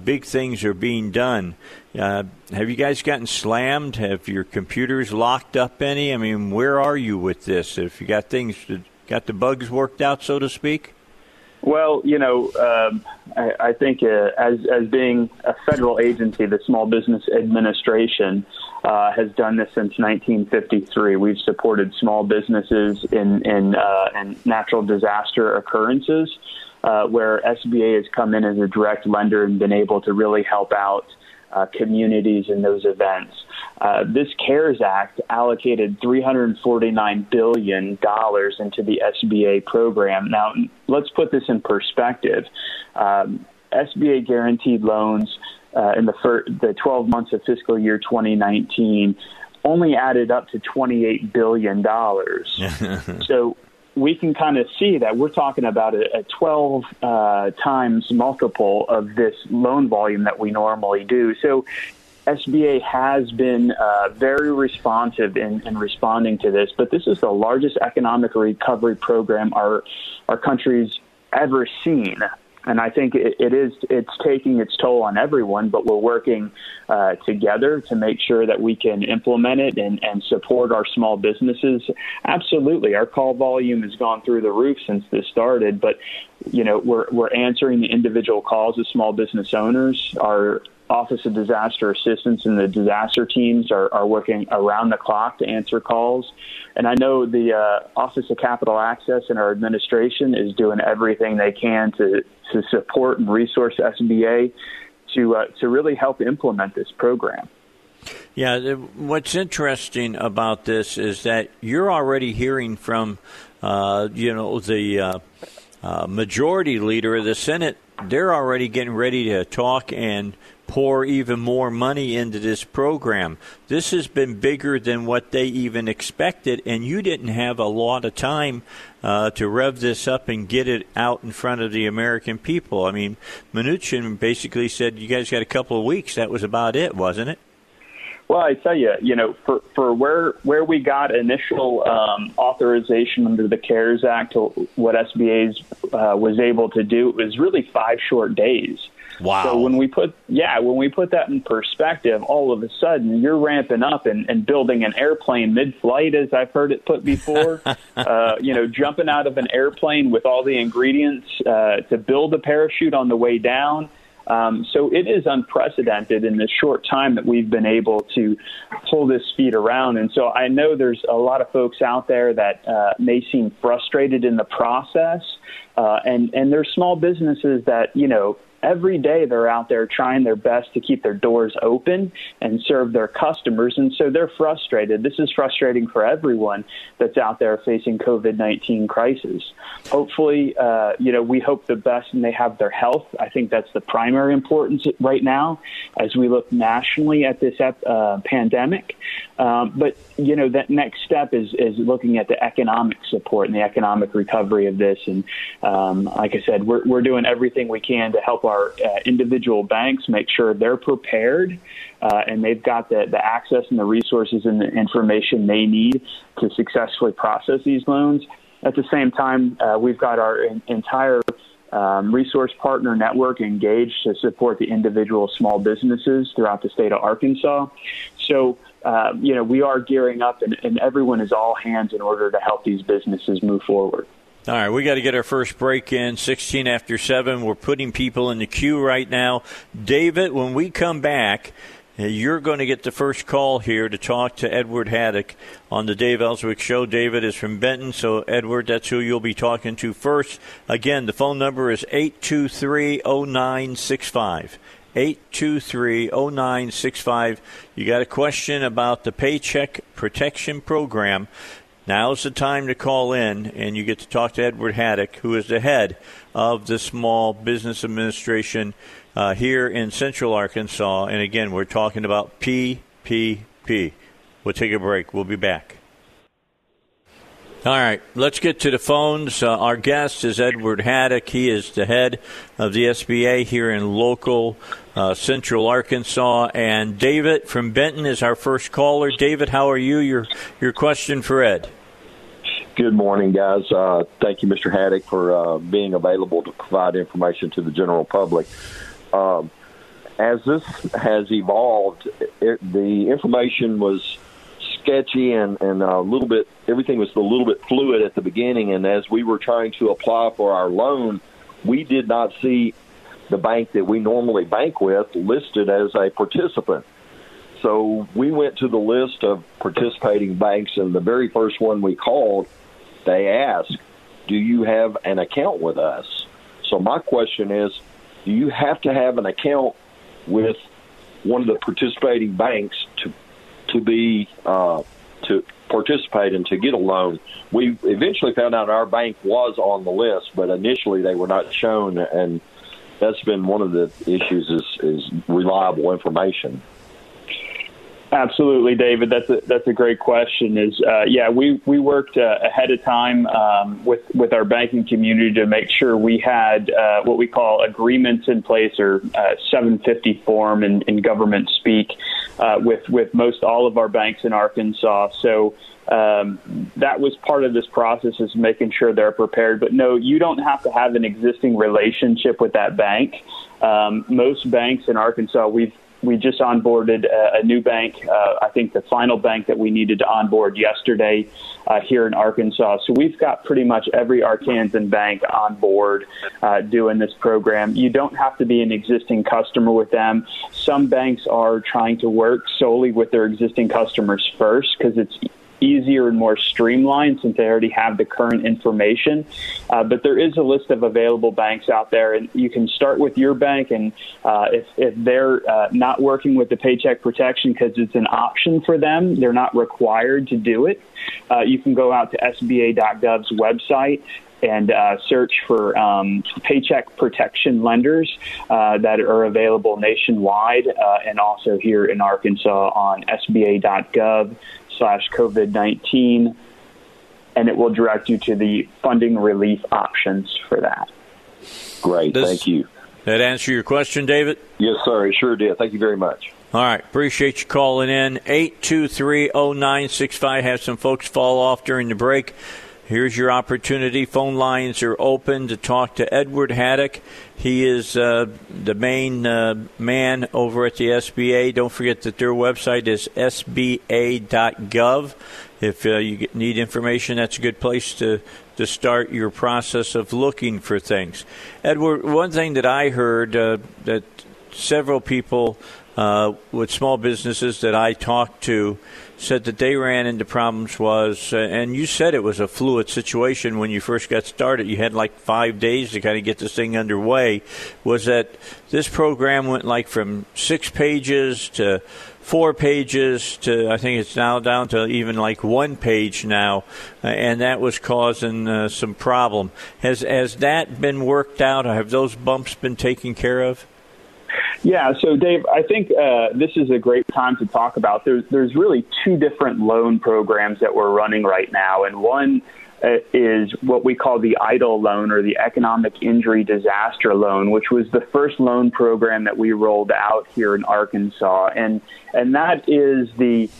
big things are being done. Have you guys gotten slammed? Have your computers locked up any? I mean, where are you with this? If you got the bugs worked out, so to speak? Well, I think as being a federal agency, the Small Business Administration has done this since 1953. We've supported small businesses in natural disaster occurrences, where SBA has come in as a direct lender and been able to really help out communities in those events. This CARES Act allocated $349 billion into the SBA program. Now, let's put this in perspective. SBA guaranteed loans in the 12 months of fiscal year 2019 only added up to $28 billion. So we can kind of see that we're talking about a 12 times multiple of this loan volume that we normally do. So SBA has been very responsive in responding to this, but this is the largest economic recovery program our country's ever seen. And I think it's taking its toll on everyone, but we're working together to make sure that we can implement it and support our small businesses. Absolutely. Our call volume has gone through the roof since this started, but we're answering the individual calls of small business owners. Our Office of Disaster Assistance and the disaster teams are working around the clock to answer calls. And I know the Office of Capital Access and our administration is doing everything they can to support and resource SBA to really help implement this program. Yeah, what's interesting about this is that you're already hearing from, the majority leader of the Senate. They're already getting ready to talk and pour even more money into this program. This has been bigger than what they even expected, and you didn't have a lot of time to rev this up and get it out in front of the American people. I mean, Mnuchin basically said, you guys got a couple of weeks. That was about it, wasn't it? Well, I tell you, for where we got initial authorization under the CARES Act, what SBA's was able to do, it was really 5 short days. Wow. So when we put that in perspective, all of a sudden you're ramping up and building an airplane mid-flight, as I've heard it put before, jumping out of an airplane with all the ingredients to build a parachute on the way down. So it is unprecedented in the short time that we've been able to pull this feat around. And so I know there's a lot of folks out there that may seem frustrated in the process. And there's small businesses that, every day they're out there trying their best to keep their doors open and serve their customers. And so they're frustrated. This is frustrating for everyone that's out there facing COVID-19 crisis. Hopefully, we hope the best and they have their health. I think that's the primary importance right now as we look nationally at this pandemic. But that next step is looking at the economic support and the economic recovery of this. And like I said, we're doing everything we can to help our individual banks make sure they're prepared and they've got the access and the resources and the information they need to successfully process these loans. At the same time, we've got our entire resource partner network engaged to support the individual small businesses throughout the state of Arkansas. So, we are gearing up and everyone is all hands in order to help these businesses move forward. All right, we got to get our first break in, 16 after 7. We're putting people in the queue right now. David, when we come back, you're going to get the first call here to talk to Edward Haddock on the Dave Ellswick Show. David is from Benton, so, Edward, that's who you'll be talking to first. Again, the phone number is 823-0965. 823-0965. You got a question about the Paycheck Protection Program. Now's the time to call in, and you get to talk to Edward Haddock, who is the head of the Small Business Administration here in Central Arkansas. And, again, we're talking about PPP. We'll take a break. We'll be back. All right, let's get to the phones. Our guest is Edward Haddock. He is the head of the SBA here in local Central Arkansas. And David from Benton is our first caller. David, how are you? Your question for Ed. Good morning, guys. Thank you, Mr. Haddock, for being available to provide information to the general public. As this has evolved, the information was sketchy and a little bit, everything was a little bit fluid at the beginning, and as we were trying to apply for our loan, we did not see the bank that we normally bank with listed as a participant. So we went to the list of participating banks, and the very first one we called, they asked, do you have an account with us? So my question is, do you have to have an account with one of the participating banks to participate and to get a loan? We eventually found out our bank was on the list, but initially they were not shown, and that's been one of the issues is reliable information. Absolutely, David. That's a great question. We worked ahead of time with our banking community to make sure we had what we call agreements in place, or 750 form in government speak, with most all of our banks in Arkansas. So that was part of this process, is making sure they're prepared. But no, you don't have to have an existing relationship with that bank. Most banks in Arkansas, we've We just onboarded a new bank, I think the final bank that we needed to onboard yesterday here in Arkansas. So we've got pretty much every Arkansan bank on board doing this program. You don't have to be an existing customer with them. Some banks are trying to work solely with their existing customers first because it's easier and more streamlined since they already have the current information. But there is a list of available banks out there, and you can start with your bank. And if they're not working with the Paycheck Protection because it's an option for them, they're not required to do it, you can go out to sba.gov's website and search for Paycheck Protection lenders that are available nationwide and also here in Arkansas on sba.gov/COVID-19, and it will direct you to the funding relief options for that. Great. Thank you. That answer your question, David? Yes, sir. It sure did. Thank you very much. All right. Appreciate you calling in. 823-0965. Have some folks fall off during the break. Here's your opportunity. Phone lines are open to talk to Edward Haddock. He is the main man over at the SBA. Don't forget that their website is sba.gov. If you need information, that's a good place to start your process of looking for things. Edward, one thing that I heard that several people with small businesses that I talked to said that they ran into problems was, and you said it was a fluid situation when you first got started. You had like 5 days to kind of get this thing underway. Was that this program went like from 6 pages to 4 pages to, I think it's now down to even like 1 page now, and that was causing some problem. Has that been worked out? Have those bumps been taken care of? Yeah. So, Dave, I think this is a great time to talk about. There's really two different loan programs that we're running right now. And one is what we call the EIDL loan, or the Economic Injury Disaster Loan, which was the first loan program that we rolled out here in Arkansas. And that is the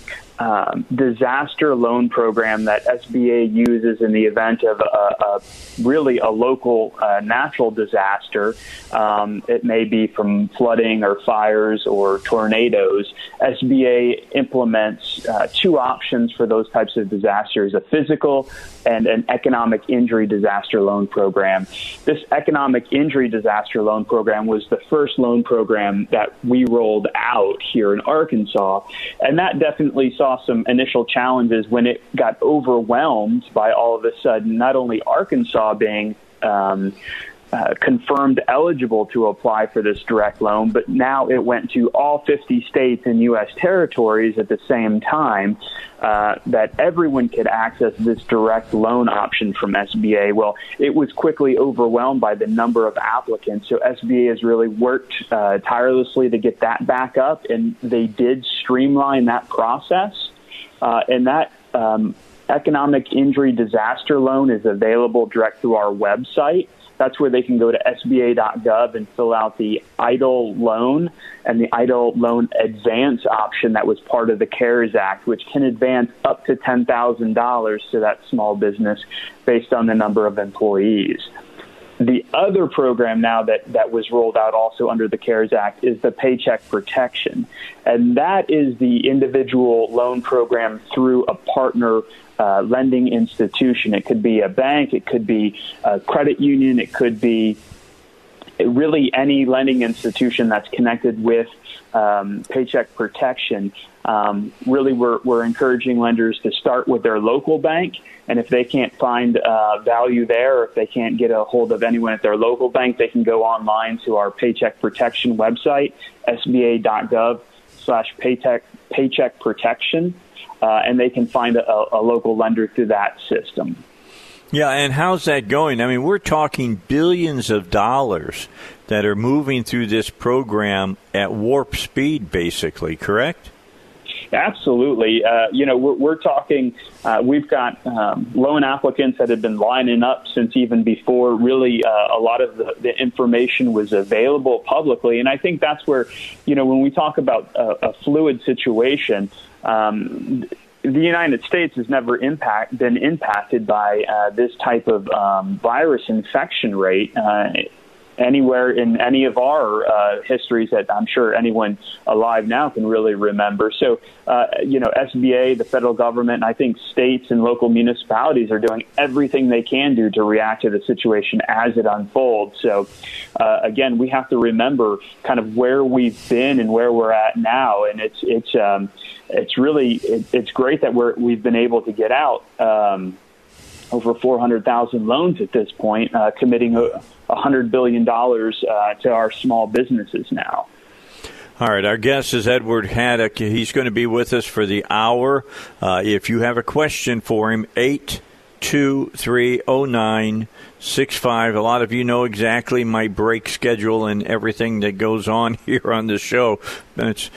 disaster loan program that SBA uses in the event of a local natural disaster. It may be from flooding or fires or tornadoes. SBA implements 2 options for those types of disasters, a physical and an economic injury disaster loan program. This economic injury disaster loan program was the first loan program that we rolled out here in Arkansas, and that definitely saw some initial challenges when it got overwhelmed by all of a sudden not only Arkansas being confirmed eligible to apply for this direct loan, but now it went to all 50 states and U.S. territories at the same time, that everyone could access this direct loan option from SBA. Well, it was quickly overwhelmed by the number of applicants, so SBA has really worked tirelessly to get that back up, and they did streamline that process, and that economic injury disaster loan is available direct through our website. That's where they can go to sba.gov and fill out the EIDL loan and the EIDL loan advance option that was part of the CARES Act, which can advance up to $10,000 to that small business based on the number of employees. The other program now that was rolled out also under the CARES Act is the Paycheck Protection, and that is the individual loan program through a partner lending institution. It could be a bank, it could be a credit union, it could be really any lending institution that's connected with Paycheck Protection. Really, we're encouraging lenders to start with their local bank, and if they can't find value there, or if they can't get a hold of anyone at their local bank, they can go online to our Paycheck Protection website, sba.gov/paycheck protection, and they can find a local lender through that system. Yeah, and how's that going? I mean, we're talking billions of dollars that are moving through this program at warp speed, basically, correct? Absolutely. We're talking, we've got loan applicants that have been lining up since even before really a lot of the information was available publicly. And I think that's where, when we talk about a fluid situation, the United States has never been impacted by this type of virus infection rate anywhere in any of our histories that I'm sure anyone alive now can really remember. So, SBA, the federal government, and I think states and local municipalities are doing everything they can do to react to the situation as it unfolds. So, again, we have to remember kind of where we've been and where we're at now. And it's great that we've been able to get out over 400,000 loans at this point, committing $100 billion to our small businesses now. All right. Our guest is Edward Haddock. He's going to be with us for the hour. If you have a question for him, 823-0965. A lot of you know exactly my break schedule and everything that goes on here on the show. That's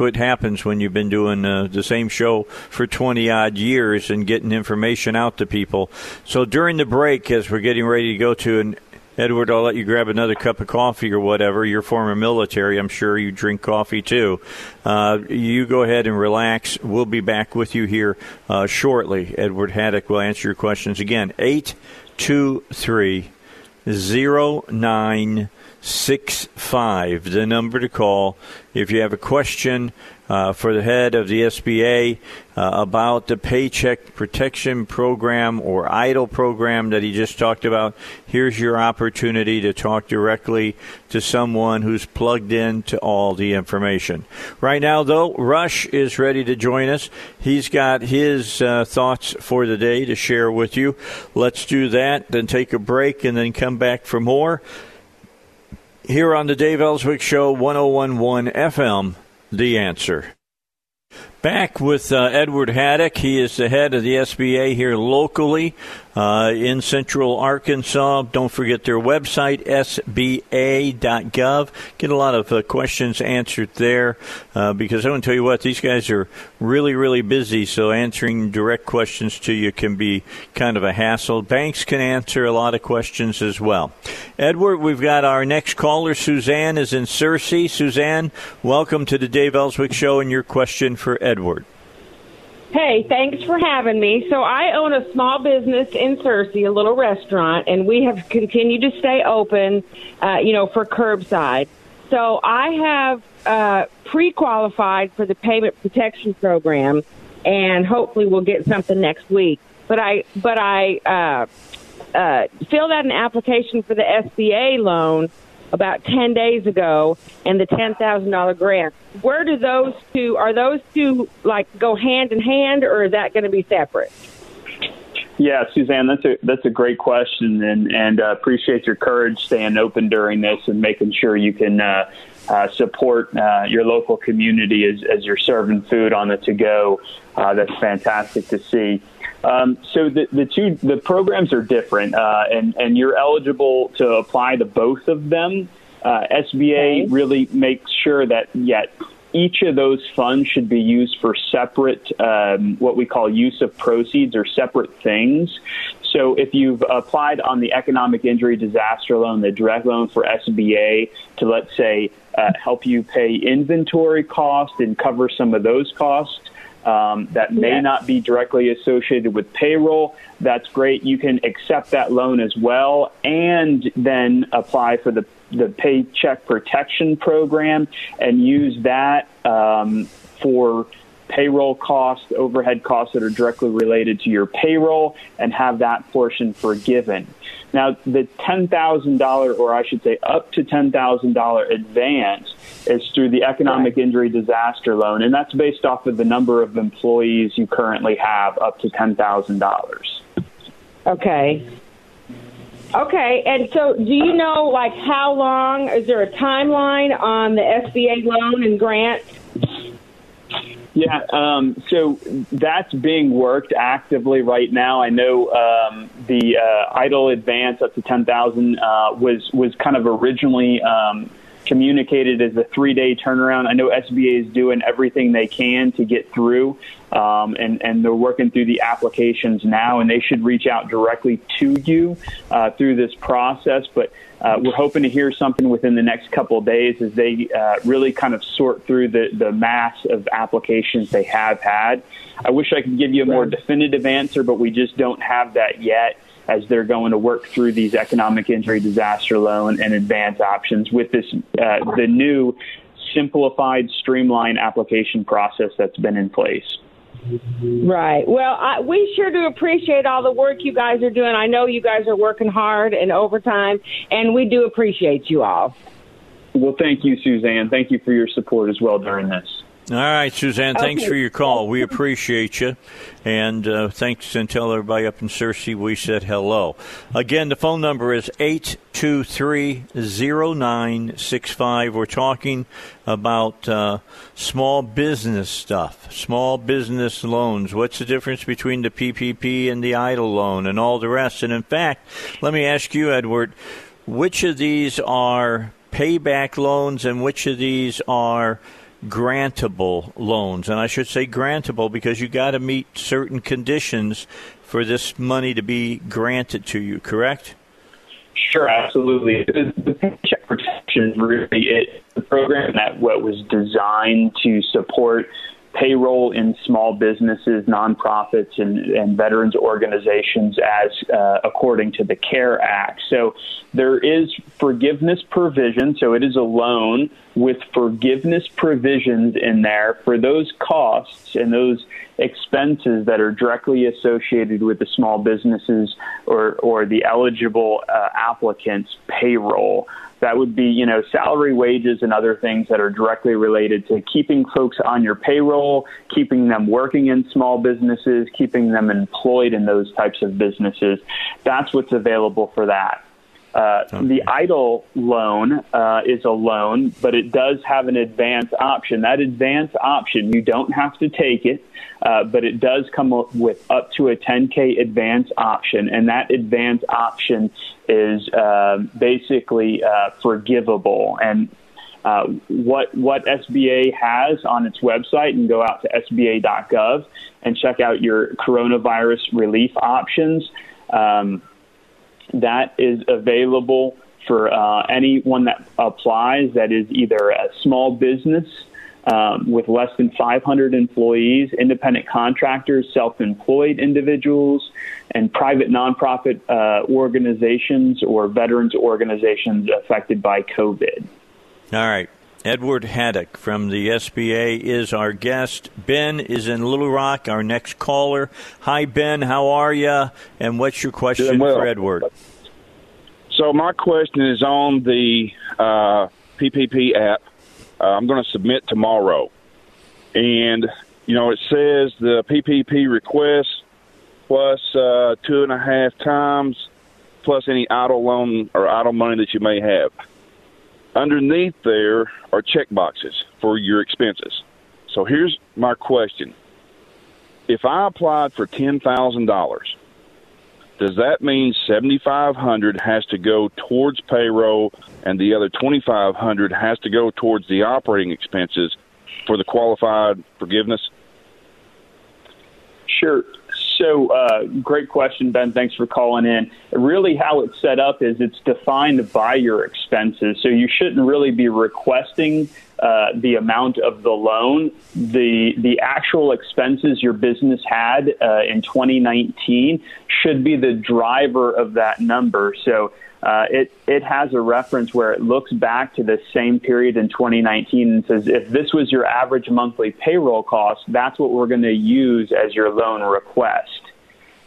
what happens when you've been doing the same show for 20-odd years and getting information out to people. So during the break, as we're getting ready to go to an Edward, I'll let you grab another cup of coffee or whatever. You're former military. I'm sure you drink coffee, too. You go ahead and relax. We'll be back with you here shortly. Edward Haddock will answer your questions. Again, 823-0965, the number to call. If you have a question for the head of the SBA about the Paycheck Protection Program or EIDL program that he just talked about, here's your opportunity to talk directly to someone who's plugged in to all the information. Right now, though, Rush is ready to join us. He's got his thoughts for the day to share with you. Let's do that, then take a break, and then come back for more. Here on the Dave Ellswick Show, 101.1 FM, The Answer. Back with Edward Haddock. He is the head of the SBA here locally in central Arkansas. Don't forget their website, sba.gov. Get a lot of questions answered there because I want to tell you what, these guys are really, really busy, so answering direct questions to you can be kind of a hassle. Banks can answer a lot of questions as well. Edward, we've got our next caller. Suzanne is in Searcy. Suzanne, welcome to the Dave Ellswick Show and your question for Edward. Hey, thanks for having me. So I own a small business in Searcy, a little restaurant, and we have continued to stay open, for curbside. So I have pre-qualified for the Paycheck Protection Program, and hopefully we'll get something next week. But I filled out an application for the SBA loan about 10 days ago, and the $10,000 grant. Where do those two, are those two like go hand in hand, or is that going to be separate? Yeah, Suzanne, that's a great question, and appreciate your courage staying open during this and making sure you can support your local community as you're serving food on the to-go. That's fantastic to see. So the programs are different, and you're eligible to apply to both of them. SBA really makes sure that each of those funds should be used for separate, what we call use of proceeds or separate things. So if you've applied on the Economic Injury Disaster Loan, the direct loan for SBA to, let's say, help you pay inventory costs and cover some of those costs, that may not be directly associated with payroll. That's great. You can accept that loan as well and then apply for the Paycheck Protection Program and use that for payroll costs, overhead costs that are directly related to your payroll, and have that portion forgiven. Now, the $10,000, or I should say up to $10,000 advance, is through the Economic Injury Disaster Loan, and that's based off of the number of employees you currently have, up to $10,000. Okay, and so do you know, like, how long, is there a timeline on the SBA loan and grant? Yeah, so that's being worked actively right now. I know the EIDL advance up to $10,000 was kind of originally communicated as a 3-day turnaround. I know SBA is doing everything they can to get through, and they're working through the applications now, and they should reach out directly to you through this process. But we're hoping to hear something within the next couple of days as they really kind of sort through the mass of applications they have had. I wish I could give you a more definitive answer, but we just don't have that yet. as they're going to work through these economic injury disaster loan and advance options with this the new simplified, streamlined application process that's been in place. Right. Well, we sure do appreciate all the work you guys are doing. I know you guys are working hard and overtime, and we do appreciate you all. Well, thank you, Suzanne. Thank you for your support as well during this. All right, Suzanne, thanks for your call. We appreciate you. And thanks, and tell everybody up in Searcy we said hello. Again, the phone number is 823-0965. We're talking about small business stuff, small business loans. What's the difference between the PPP and the EIDL loan and all the rest? And, in fact, let me ask you, Edward, which of these are payback loans and which of these are grantable loans? And I should say grantable because you got to meet certain conditions for this money to be granted to you, correct? Sure, absolutely. The Paycheck Protection really is the program that was designed to support payroll in small businesses, nonprofits, and veterans organizations as according to the CARE Act. So there is forgiveness provision. So it is a loan with forgiveness provisions in there for those costs and those expenses that are directly associated with the small businesses or the eligible applicants' payroll. That would be, you know, salary, wages, and other things that are directly related to keeping folks on your payroll, keeping them working in small businesses, keeping them employed in those types of businesses. That's what's available for that. The EIDL loan is a loan, but it does have an advance option. That advance option, you don't have to take it, but it does come up with up to a $10K advance option, and that advance option is basically forgivable. And what SBA has on its website, and go out to sba.gov and check out your coronavirus relief options. That is available for anyone that applies that is either a small business with less than 500 employees, independent contractors, self-employed individuals, and private nonprofit organizations or veterans organizations affected by COVID. All right. Edward Haddock from the SBA is our guest. Ben is in Little Rock, our next caller. Hi, Ben. How are you? And what's your question for Edward? So my question is on the PPP app. I'm going to submit tomorrow. And, you know, it says the PPP request plus 2.5 times plus any EIDL loan or EIDL money that you may have. Underneath there are check boxes for your expenses. So here's my question. If I applied for $10,000, does that mean $7,500 has to go towards payroll and the other $2,500 has to go towards the operating expenses for the qualified forgiveness? Sure. So great question, Ben. Thanks for calling in. Really how it's set up is it's defined by your expenses. So you shouldn't really be requesting the amount of the loan. The actual expenses your business had in 2019 should be the driver of that number. So it has a reference where it looks back to the same period in 2019 and says, if this was your average monthly payroll cost, that's what we're going to use as your loan request.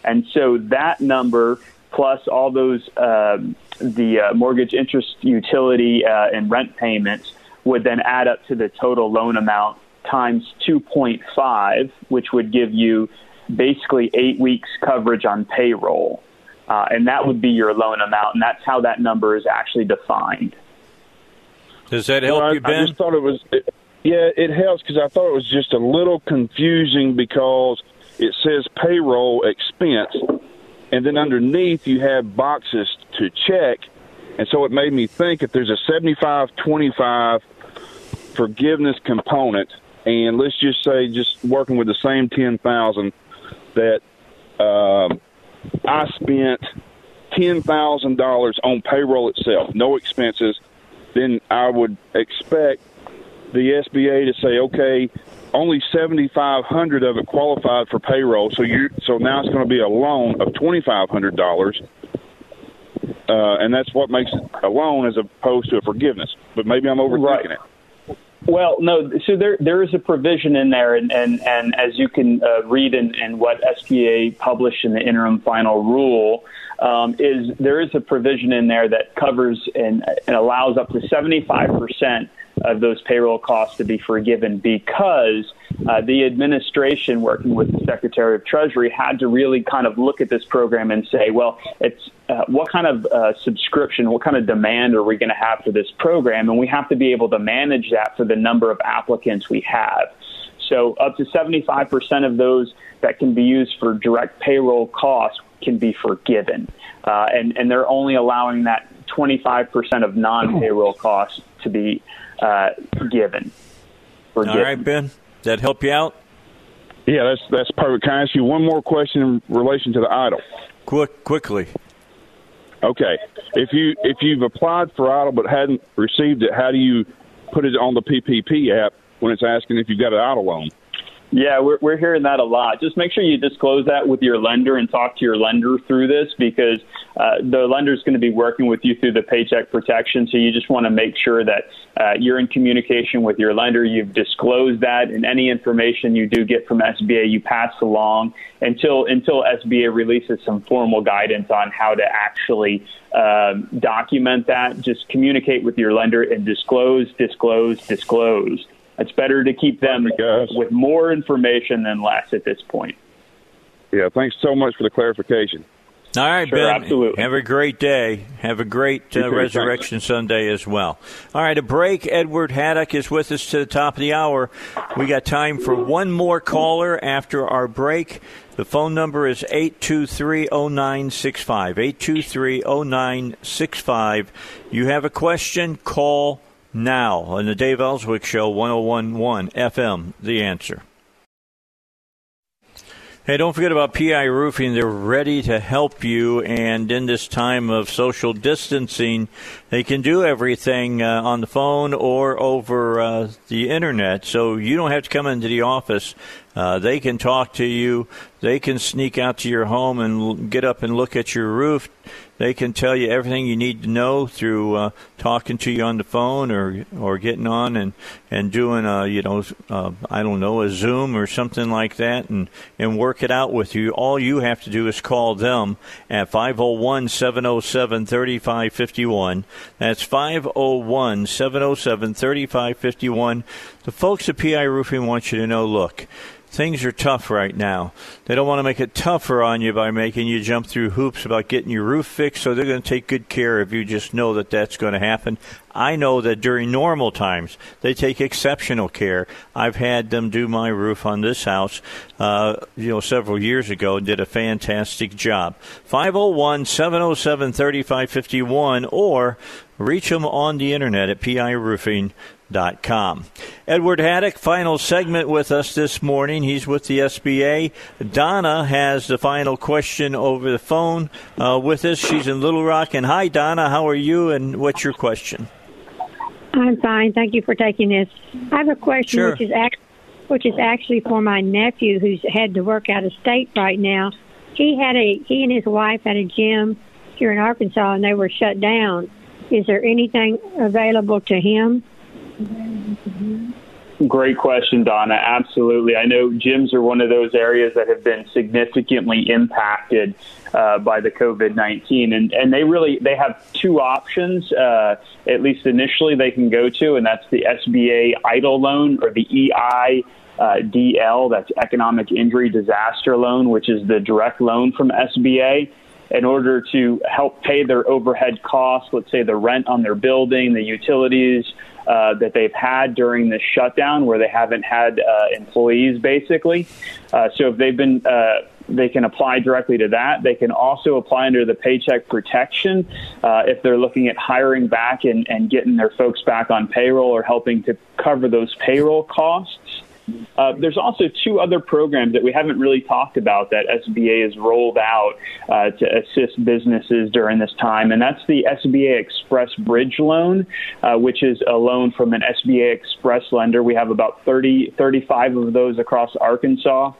And so that number plus all those the mortgage interest, utility, and rent payments would then add up to the total loan amount times 2.5, which would give you basically 8 weeks coverage on payroll. And that would be your loan amount, and that's how that number is actually defined. Does that help you, Ben? I just thought it was, it helps because I thought it was just a little confusing because it says payroll expense, and then underneath you have boxes to check, and so it made me think if there's a 75-25 forgiveness component, and let's just say just working with the same $10,000 that I spent $10,000 on payroll itself, no expenses, then I would expect the SBA to say, okay, only 7,500 of it qualified for payroll. So now it's going to be a loan of $2,500. And that's what makes it a loan as opposed to a forgiveness. But maybe I'm overthinking it. Well, no, so there is a provision in there, and as you can read in what SBA published in the interim final rule, is there is a provision in there that covers and allows up to 75% of those payroll costs to be forgiven, because the administration, working with the Secretary of Treasury, had to really kind of look at this program and say, well, it's what kind of subscription, what kind of demand are we going to have for this program? And we have to be able to manage that for the number of applicants we have. So up to 75% of those that can be used for direct payroll costs can be forgiven. And they're only allowing that 25% of non-payroll costs to be forgiven. All right, Ben, that help you out? Yeah, that's perfect. Can I ask you one more question in relation to the EIDL? Quickly. Okay. If you've applied for EIDL but hadn't received it, how do you put it on the PPP app when it's asking if you've got an EIDL loan? Yeah, we're hearing that a lot. Just make sure you disclose that with your lender and talk to your lender through this, because the lender is going to be working with you through the Paycheck Protection. So you just want to make sure that you're in communication with your lender. You've disclosed that, and any information you do get from SBA, you pass along until SBA releases some formal guidance on how to actually document that. Just communicate with your lender and disclose. It's better to keep them with more information than less at this point. Yeah, thanks so much for the clarification. All right, sure, Ben. Absolutely. Have a great day. Have a great Resurrection Sunday as well. All right, a break. Edward Haddock is with us to the top of the hour. We got time for one more caller after our break. The phone number is 823-0965. 823-0965. You have a question, call now on the Dave Ellswick Show, 101.1 FM, The Answer. Hey, don't forget about PI Roofing. They're ready to help you, and in this time of social distancing, they can do everything on the phone or over the Internet, so you don't have to come into the office. They can talk to you. They can sneak out to your home and get up and look at your roof. They can tell you everything you need to know through talking to you on the phone or getting on and doing a Zoom or something like that and work it out with you. All you have to do is call them at 501-707-3551. That's 501-707-3551. The folks at PI Roofing want you to know, look, things are tough right now. They don't want to make it tougher on you by making you jump through hoops about getting your roof fixed, so they're going to take good care of you. Just know that that's going to happen. I know that during normal times, they take exceptional care. I've had them do my roof on this house several years ago and did a fantastic job. 501-707-3551, or reach them on the Internet at piroofing.com. Edward Haddock, final segment with us this morning. He's with the SBA. Donna has the final question over the phone with us. She's in Little Rock. And hi, Donna. How are you, and what's your question? I'm fine. Thank you for taking this. I have a question, sure, which is actually for my nephew who's had to work out of state right now. He and his wife had a gym here in Arkansas, and they were shut down. Is there anything available to him? Great question, Donna. Absolutely. I know gyms are one of those areas that have been significantly impacted by the COVID-19, and they have two options, at least initially, they can go to, and that's the SBA EIDL loan or the EIDL, that's Economic Injury Disaster Loan, which is the direct loan from SBA. In order to help pay their overhead costs, let's say the rent on their building, the utilities that they've had during this shutdown where they haven't had employees, basically. So if they've been, they can apply directly to that. They can also apply under the Paycheck Protection if they're looking at hiring back and getting their folks back on payroll or helping to cover those payroll costs. There's also two other programs that we haven't really talked about that SBA has rolled out to assist businesses during this time, and that's the SBA Express Bridge Loan, which is a loan from an SBA Express lender. We have about 35 of those across Arkansas,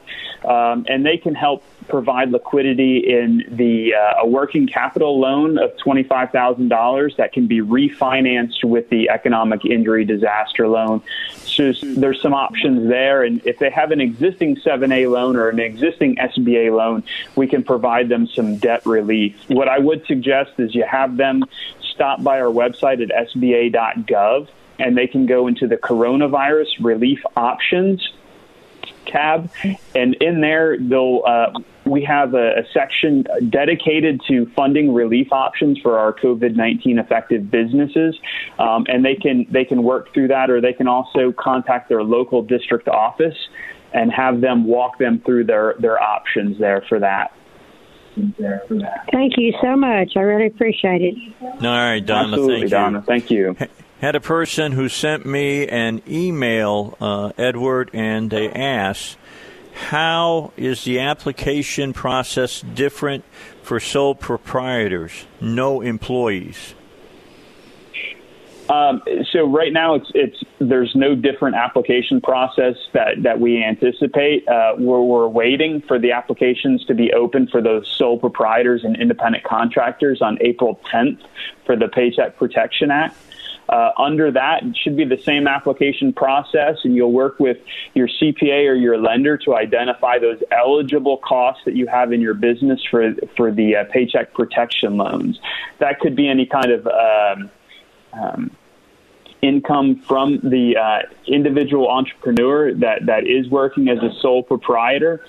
and they can help provide liquidity in the a working capital loan of $25,000 that can be refinanced with the Economic Injury Disaster Loan. So there's some options there, and if they have an existing 7A loan or an existing SBA loan, we can provide them some debt relief. What I would suggest is you have them stop by our website at sba.gov, and they can go into the Coronavirus Relief Options tab, and in there they'll we have a section dedicated to funding relief options for our COVID-19 affected businesses, and they can work through that, or they can also contact their local district office and have them walk them through their options there for that. Thank you so much. I really appreciate it. All right, Donna. Absolutely, thank you. Donna, thank you. Had a person who sent me an email, Edward, and they asked, how is the application process different for sole proprietors, no employees? So right now, there's no different application process that we anticipate. We're waiting for the applications to be open for those sole proprietors and independent contractors on April 10th for the Paycheck Protection Act. Under that, it should be the same application process, and you'll work with your CPA or your lender to identify those eligible costs that you have in your business for the paycheck protection loans. That could be any kind of income from the individual entrepreneur that is working as a sole proprietor.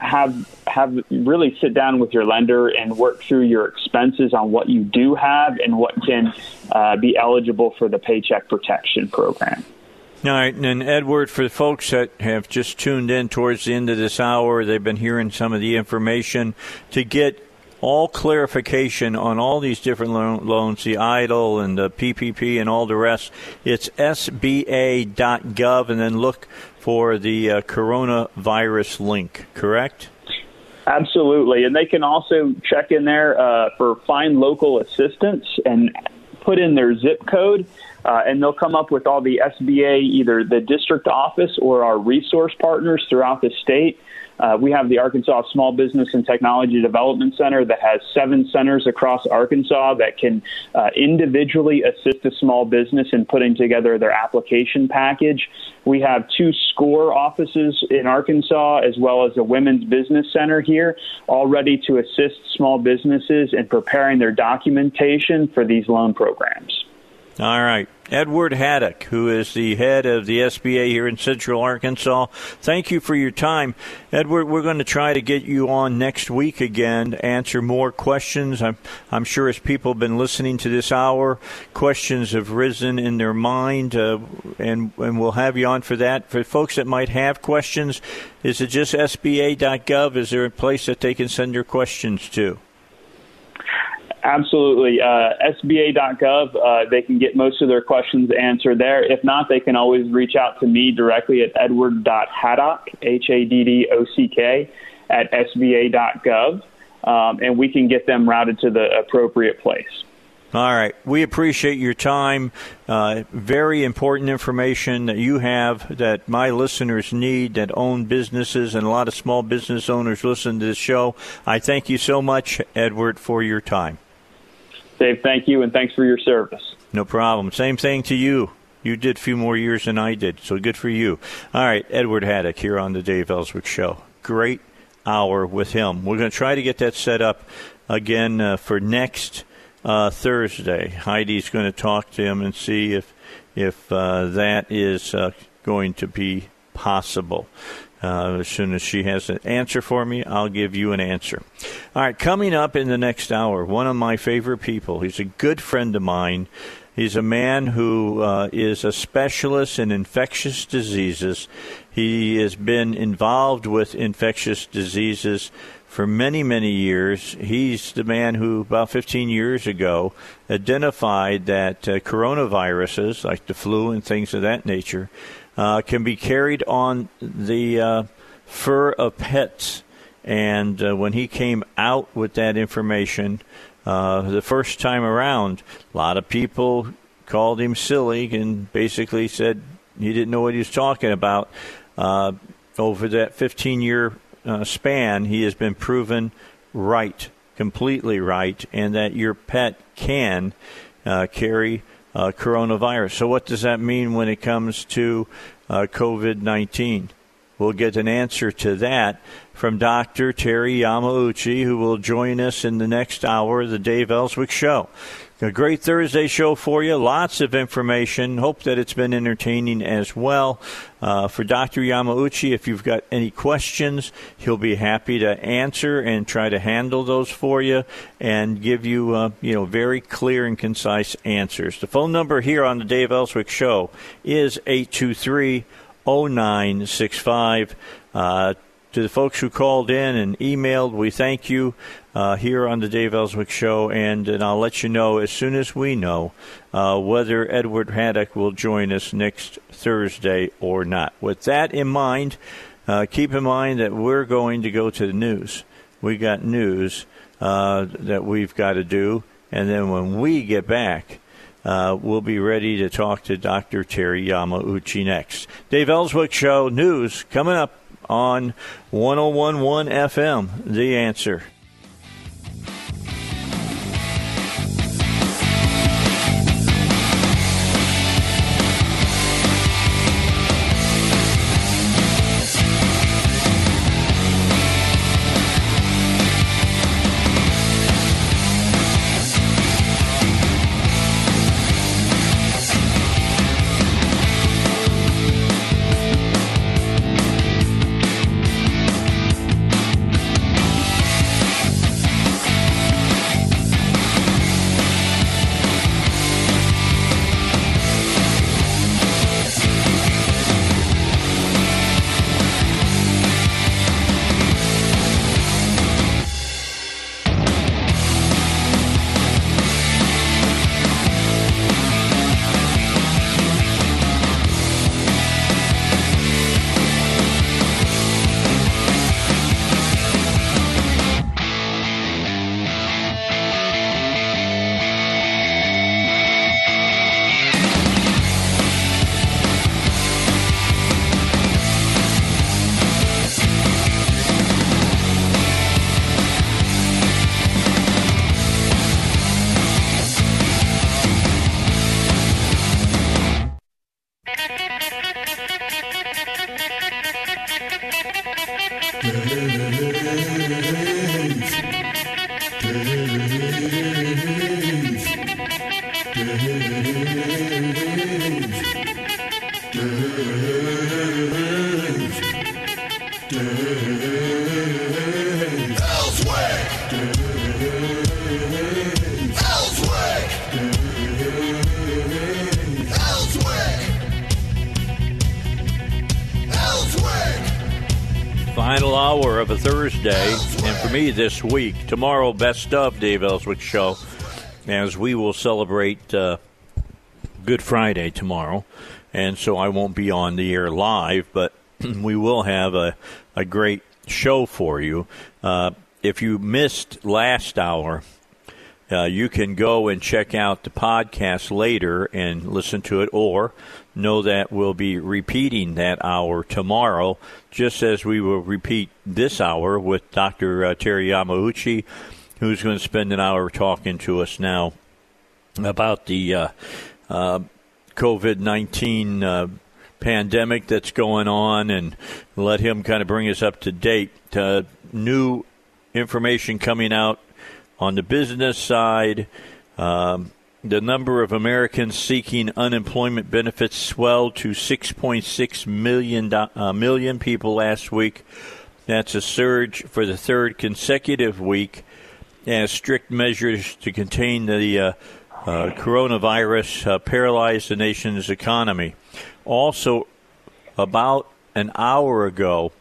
Have really sit down with your lender and work through your expenses on what you do have and what can be eligible for the Paycheck Protection Program. All right. And Edward, for the folks that have just tuned in towards the end of this hour, they've been hearing some of the information to get all clarification on all these different loans, the EIDL and the PPP and all the rest. It's sba.gov, and then look for the coronavirus link, correct? Absolutely. And they can also check in there for find local assistance and put in their zip code, and they'll come up with all the SBA, either the district office or our resource partners throughout the state. We have the Arkansas Small Business and Technology Development Center that has 7 centers across Arkansas that can individually assist a small business in putting together their application package. We have 2 SCORE offices in Arkansas, as well as a Women's Business Center here, all ready to assist small businesses in preparing their documentation for these loan programs. All right. Edward Haddock, who is the head of the SBA here in Central Arkansas, thank you for your time. Edward, we're going to try to get you on next week again to answer more questions. I'm sure as people have been listening to this hour, questions have risen in their mind, and we'll have you on for that. For folks that might have questions, is it just SBA.gov? Is there a place that they can send their questions to? Absolutely. SBA.gov, they can get most of their questions answered there. If not, they can always reach out to me directly at edward.haddock, Haddock, at sba.gov, and we can get them routed to the appropriate place. All right. We appreciate your time. Very important information that you have that my listeners need that own businesses, and a lot of small business owners listen to this show. I thank you so much, Edward, for your time. Dave, thank you, and thanks for your service. No problem. Same thing to you. You did a few more years than I did, so good for you. All right. Edward Haddock here on the Dave Ellswick Show. Great hour with him. We're going to try to get that set up again for next Thursday. Heidi's going to talk to him and see if that is going to be possible. As soon as she has an answer for me, I'll give you an answer. All right, coming up in the next hour, one of my favorite people. He's a good friend of mine. He's a man who is a specialist in infectious diseases. He has been involved with infectious diseases for many, many years. He's the man who, about 15 years ago, identified that coronaviruses, like the flu and things of that nature, can be carried on the fur of pets. And when he came out with that information the first time around, a lot of people called him silly and basically said he didn't know what he was talking about. Over that 15-year span, he has been proven right, completely right, and that your pet can carry coronavirus. So what does that mean when it comes to COVID-19? We'll get an answer to that from Dr. Terry Yamauchi, who will join us in the next hour of the Dave Ellswick Show. A great Thursday show for you. Lots of information. Hope that it's been entertaining as well. For Dr. Yamauchi, if you've got any questions, he'll be happy to answer and try to handle those for you and give you, very clear and concise answers. The phone number here on the Dave Ellswick Show is 823-0965. To the folks who called in and emailed, we thank you here on the Dave Ellswick Show, and I'll let you know as soon as we know whether Edward Haddock will join us next Thursday or not. With that in mind, keep in mind that we're going to go to the news. We got news that we've got to do, and then when we get back, we'll be ready to talk to Dr. Terry Yamauchi next. Dave Ellswick Show news coming up on 101.1 FM, The Answer. Final hour of a Thursday, and for me this week, tomorrow, Best of Dave Ellswick Show, as we will celebrate Good Friday tomorrow, and so I won't be on the air live, but we will have a great show for you. If you missed last hour, you can go and check out the podcast later and listen to it, or know that we'll be repeating that hour tomorrow, just as we will repeat this hour with Dr. Terry Yamauchi, who's going to spend an hour talking to us now about the COVID-19 pandemic that's going on, and let him kind of bring us up to date. New information coming out on the business side. The number of Americans seeking unemployment benefits swelled to 6.6 million people last week. That's a surge for the third consecutive week, as strict measures to contain the coronavirus paralyzed the nation's economy. Also, about an hour ago,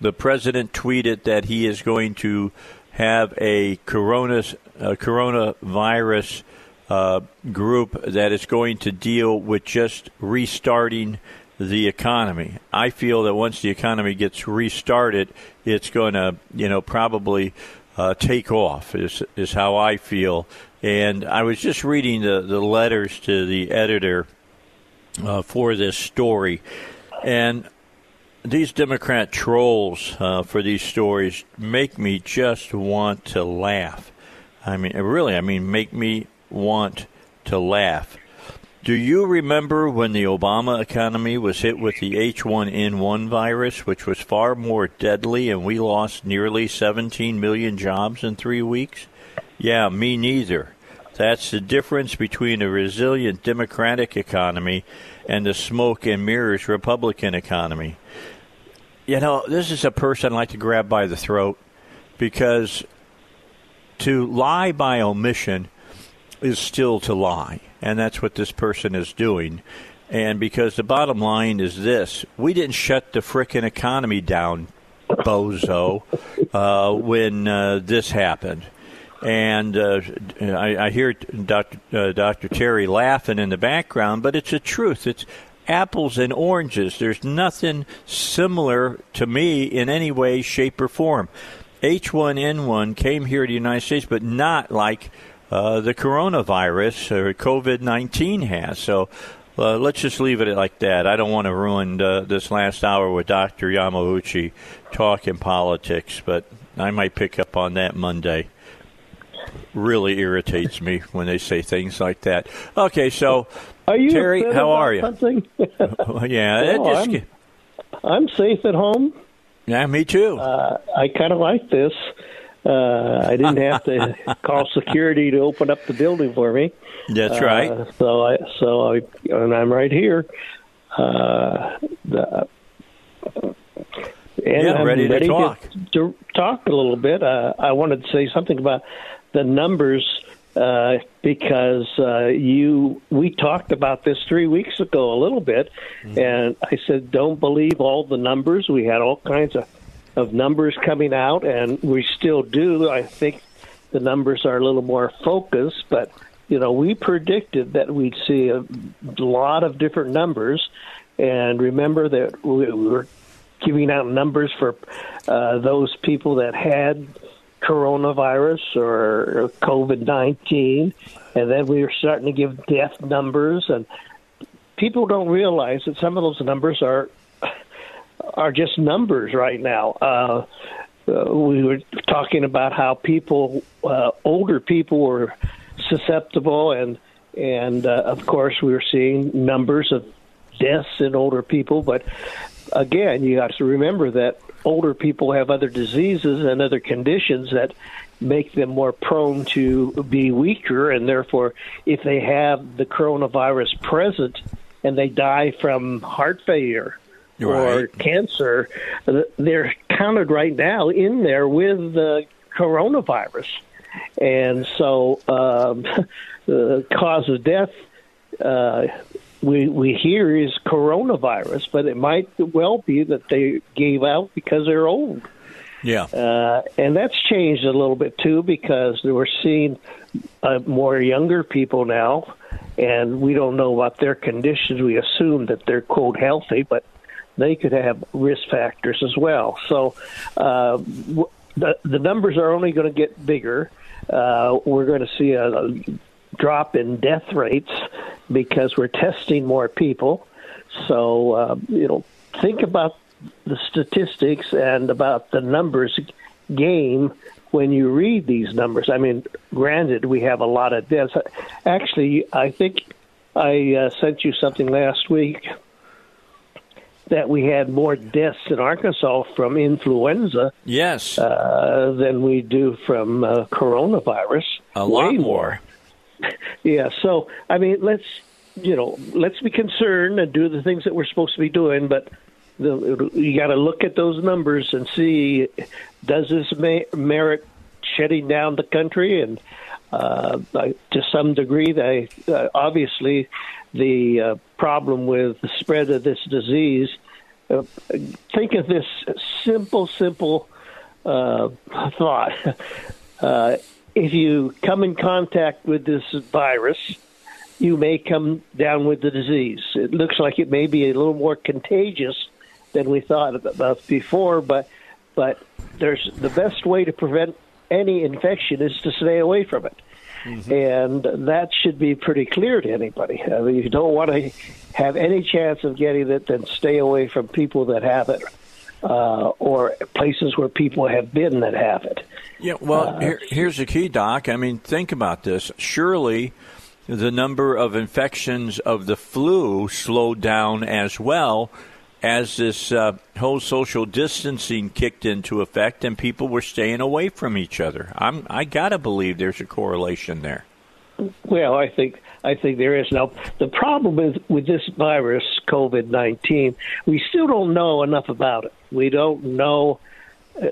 the president tweeted that he is going to have a coronavirus group that is going to deal with just restarting the economy. I feel that once the economy gets restarted, it's going to, probably take off is how I feel. And I was just reading the letters to the editor for this story. And these Democrat trolls for these stories make me just want to laugh. Make me want to laugh. Do you remember when the Obama economy was hit with the H1N1 virus, which was far more deadly, and we lost nearly 17 million jobs in 3 weeks? Yeah, me neither. That's the difference between a resilient Democratic economy and the smoke and mirrors Republican economy. This is a person I like to grab by the throat, because to lie by omission is still to lie. And that's what this person is doing. And because the bottom line is this: we didn't shut the frickin' economy down, bozo, when this happened. And I hear Dr. Terry laughing in the background, but it's the truth. It's apples and oranges. There's nothing similar to me in any way, shape, or form. H1N1 came here to the United States, but not like the coronavirus or COVID-19 has. So let's just leave it like that. I don't want to ruin this last hour with Dr. Yamauchi talking politics, but I might pick up on that Monday. Really irritates me when they say things like that. Okay, so Terry, how are you? Yeah, no, I'm safe at home. Yeah, me too. I kind of like this. I didn't have to call security to open up the building for me. That's right. And I'm right here. I'm ready to talk. To talk a little bit. I wanted to say something about the numbers because we talked about this 3 weeks ago a little bit, and I said don't believe all the numbers. We had all kinds of numbers coming out, and we still do. I think the numbers are a little more focused, but, we predicted that we'd see a lot of different numbers. And remember that we were giving out numbers for those people that had coronavirus or COVID-19, and then we were starting to give death numbers. And people don't realize that some of those numbers are just numbers right now. We were talking about how people, older people, were susceptible, and of course we were seeing numbers of deaths in older people. But again, you got to remember that older people have other diseases and other conditions that make them more prone to be weaker, and therefore, if they have the coronavirus present and they die from heart failure, right, or cancer, they're counted right now in there with the coronavirus. And so the cause of death we hear is coronavirus, but it might well be that they gave out because they're old. Yeah. And that's changed a little bit, too, because we're seeing more younger people now, and we don't know about their conditions. We assume that they're, quote, healthy, but they could have risk factors as well. So the numbers are only going to get bigger. We're going to see a drop in death rates because we're testing more people. So, think about the statistics and about the numbers game when you read these numbers. Granted, we have a lot of deaths. Actually, I think I sent you something last week that we had more deaths in Arkansas from influenza, yes, than we do from coronavirus. A lot more. Yeah. So, let's, let's be concerned and do the things that we're supposed to be doing, but you got to look at those numbers and see, does this merit shutting down the country? And to some degree, obviously the problem with the spread of this disease, think of this simple thought. If you come in contact with this virus, you may come down with the disease. It looks like it may be a little more contagious than we thought about before, but there's the best way to prevent any infection is to stay away from it. Mm-hmm. And that should be pretty clear to anybody. I mean, if you don't want to have any chance of getting it, then stay away from people that have it or places where people have been that have it. Yeah, well, here's the key, Doc. I mean, think about this. Surely the number of infections of the flu slowed down as well as this whole social distancing kicked into effect and people were staying away from each other. I got to believe there's a correlation there. Well, I think there is. Now, the problem with this virus, COVID-19, we still don't know enough about it. We don't know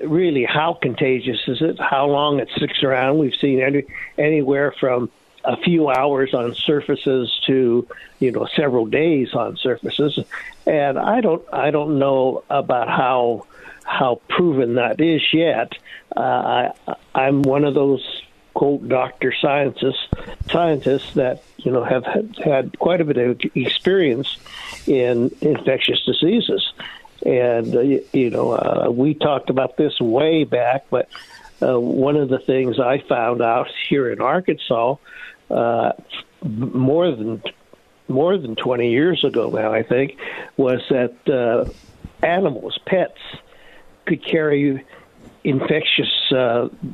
really how contagious is it, how long it sticks around. We've seen anywhere from a few hours on surfaces to, you know, several days on surfaces, and I don't know about how proven that is yet. I'm one of those quote doctor scientists that, you know, have had quite a bit of experience in infectious diseases, and we talked about this way back, but one of the things I found out here in Arkansas more than 20 years ago now, I think, was that animals, pets, could carry infectious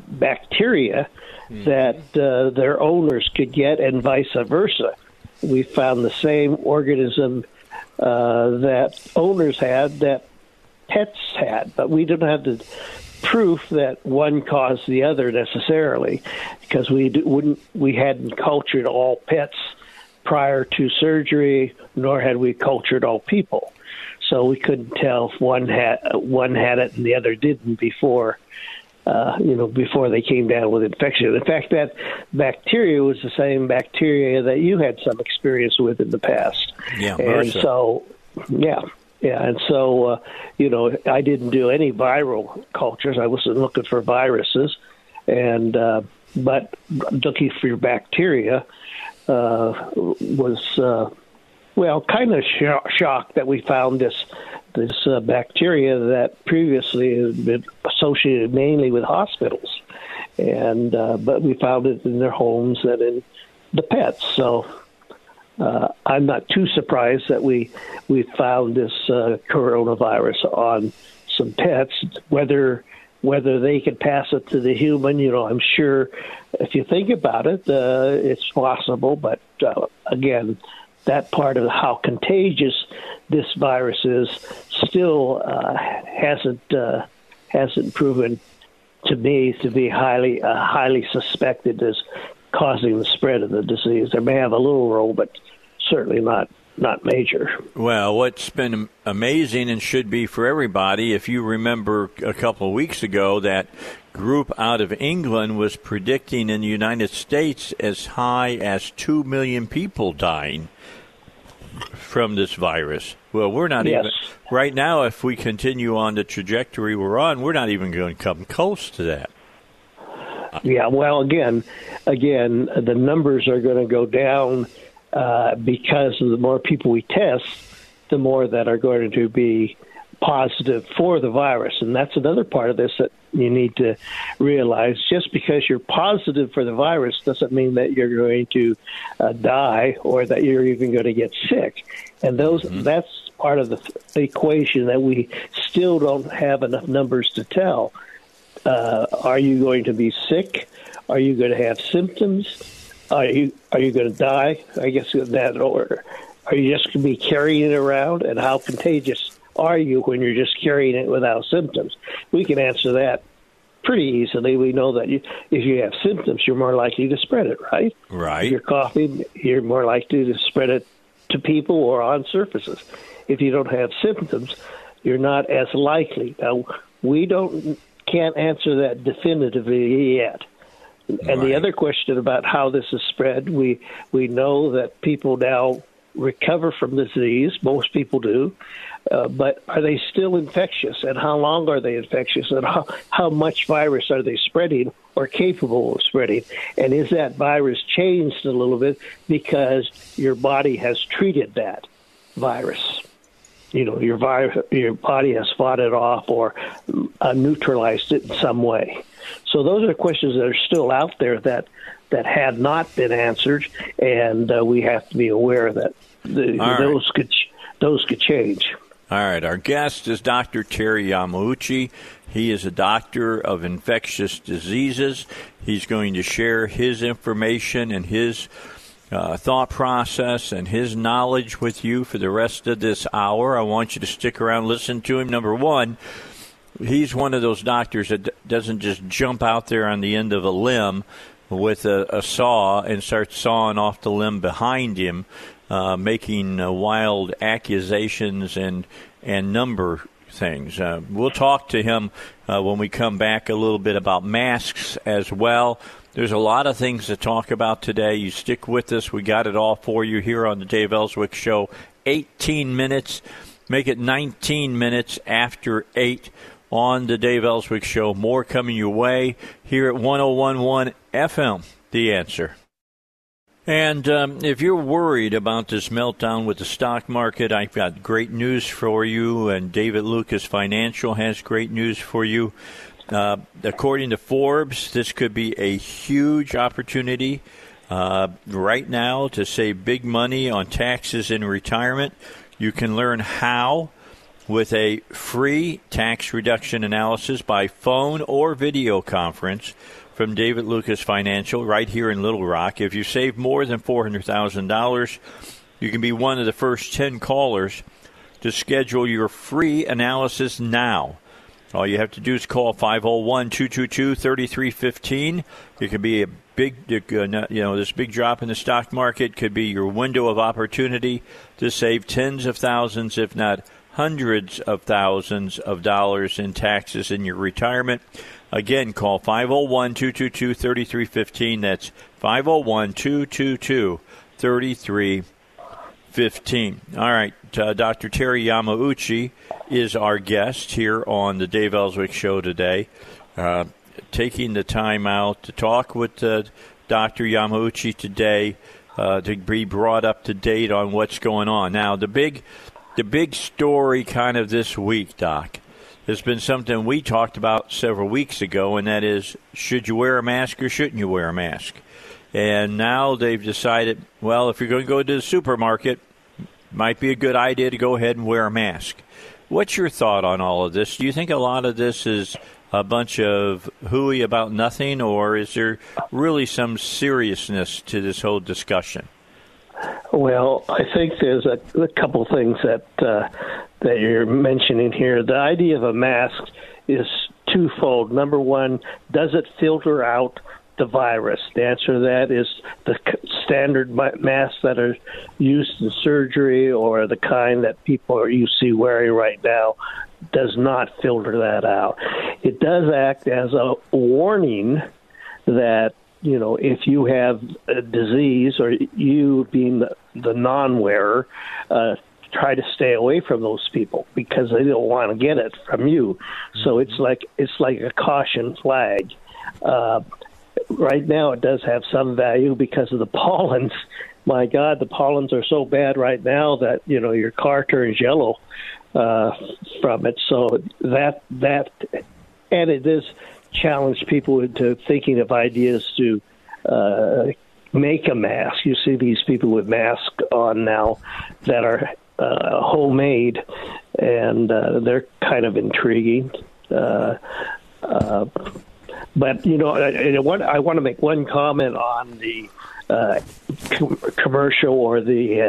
bacteria that their owners could get, and vice versa. We found the same organism that owners had that pets had, but we didn't have the proof that one caused the other necessarily, because we hadn't cultured all pets prior to surgery, nor had we cultured all people, so we couldn't tell if one had it and the other didn't before they came down with infection. In fact, that bacteria was the same bacteria that you had some experience with in the past. Yeah, and so yeah. Yeah, and so, I didn't do any viral cultures. I wasn't looking for viruses, but looking for bacteria was kind of shocked that we found this bacteria that previously had been associated mainly with hospitals, but we found it in their homes and in the pets, so... I'm not too surprised that we found this coronavirus on some pets. Whether they could pass it to the human, I'm sure if you think about it, it's possible. But again, that part of how contagious this virus is still hasn't proven to me to be highly suspected as causing the spread of the disease. They may have a little role, but certainly not major. Well, what's been amazing and should be for everybody, if you remember a couple of weeks ago, that group out of England was predicting in the United States as high as 2 million people dying from this virus. Well, we're not even right now. If we continue on the trajectory we're on, we're not even going to come close to that. Yeah, well, again, the numbers are going to go down because the more people we test, the more that are going to be positive for the virus. And that's another part of this that you need to realize. Just because you're positive for the virus doesn't mean that you're going to die or that you're even going to get sick. And that's part of the equation that we still don't have enough numbers to tell. Are you going to be sick? Are you going to have symptoms? Are you going to die? I guess in that order. Are you just going to be carrying it around? And how contagious are you when you're just carrying it without symptoms? We can answer that pretty easily. We know that if you have symptoms, you're more likely to spread it, right? Right. If you're coughing, you're more likely to spread it to people or on surfaces. If you don't have symptoms, you're not as likely. Now, we can't answer that definitively yet. And right. The other question about how this is spread, we know that people now recover from the disease. Most people do. But are they still infectious? And how long are they infectious? And how much virus are they spreading or capable of spreading? And is that virus changed a little bit because your body has treated that virus? You know, your body has fought it off or neutralized it in some way. So those are questions that are still out there that had not been answered, and we have to be aware that those could change. All right. Our guest is Dr. Terry Yamauchi. He is a doctor of infectious diseases. He's going to share his information and his thought process and his knowledge with you for the rest of this hour. I want you to stick around, listen to him. Number one, he's one of those doctors that doesn't just jump out there on the end of a limb with a saw and start sawing off the limb behind him, making wild accusations and number things. We'll talk to him when we come back a little bit about masks as well. There's a lot of things to talk about today. You stick with us. We got it all for you here on the Dave Ellswick Show. 18 minutes. Make it 19 minutes after 8 on the Dave Ellswick Show. More coming your way here at 101.1 FM, The Answer. And if you're worried about this meltdown with the stock market, I've got great news for you, and David Lucas Financial has great news for you. According to Forbes, this could be a huge opportunity right now to save big money on taxes in retirement. You can learn how with a free tax reduction analysis by phone or video conference from David Lucas Financial right here in Little Rock. If you save more than $400,000, you can be one of the first 10 callers to schedule your free analysis now. All you have to do is call 501-222-3315. It could be a big, this big drop in the stock market could be your window of opportunity to save tens of thousands, if not hundreds of thousands of dollars in taxes in your retirement. Again, call 501-222-3315. That's 501-222-3315. All right, Dr. Terry Yamauchi is our guest here on the Dave Ellswick Show today, taking the time out to talk with Dr. Yamauchi today to be brought up to date on what's going on. Now, the big story kind of this week, Doc, has been something we talked about several weeks ago, and that is, should you wear a mask or shouldn't you wear a mask? And now they've decided, well, if you're going to go to the supermarket, might be a good idea to go ahead and wear a mask. What's your thought on all of this? Do you think a lot of this is a bunch of hooey about nothing, or is there really some seriousness to this whole discussion? Well, I think there's a couple things that you're mentioning here. The idea of a mask is twofold. Number one, does it filter out the virus? The answer to that is the standard masks that are used in surgery or the kind that people you see wearing right now does not filter that out. It does act as a warning that, you know, if you have a disease or you being the non-wearer, try to stay away from those people because they don't want to get it from you. So it's like a caution flag. Right now it does have some value because of the pollens. My God, the pollens are so bad right now that, you know, your car turns yellow from it. So that and it is challenge people into thinking of ideas to make a mask. You see these people with masks on now that are homemade, and they're kind of intriguing. But, you know, I want to make one comment on the commercial or the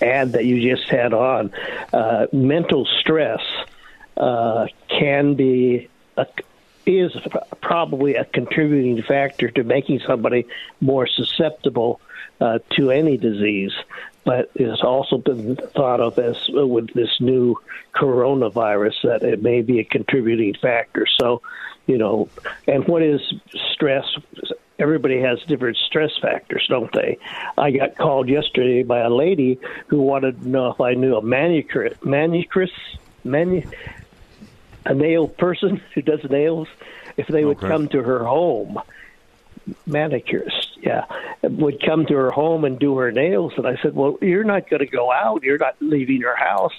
ad that you just had on. Mental stress is probably a contributing factor to making somebody more susceptible to any disease, but it's also been thought of as with this new coronavirus that it may be a contributing factor. So, you know, and what is stress? Everybody has different stress factors, don't they? I got called yesterday by a lady who wanted to know if I knew a manicurist, a nail person who does nails, if they would come to her home. Manicurists, yeah, would come to her home and do her nails. And I said, well, you're not going to go out. You're not leaving her house.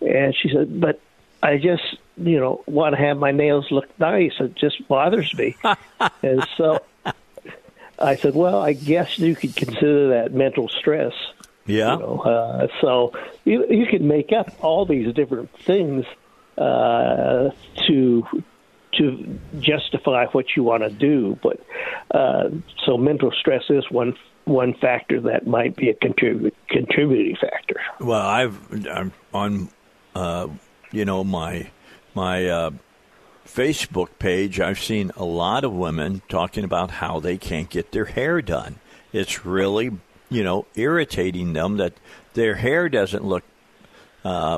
And she said, but I just, you know, want to have my nails look nice. It just bothers me. And so I said, well, I guess you could consider that mental stress. Yeah. You know? So you can make up all these different things to justify what you want to do. But so mental stress is one factor that might be a contributing factor. Well, I'm on, you know, my Facebook page, I've seen a lot of women talking about how they can't get their hair done. It's really, you know, irritating them that their hair doesn't look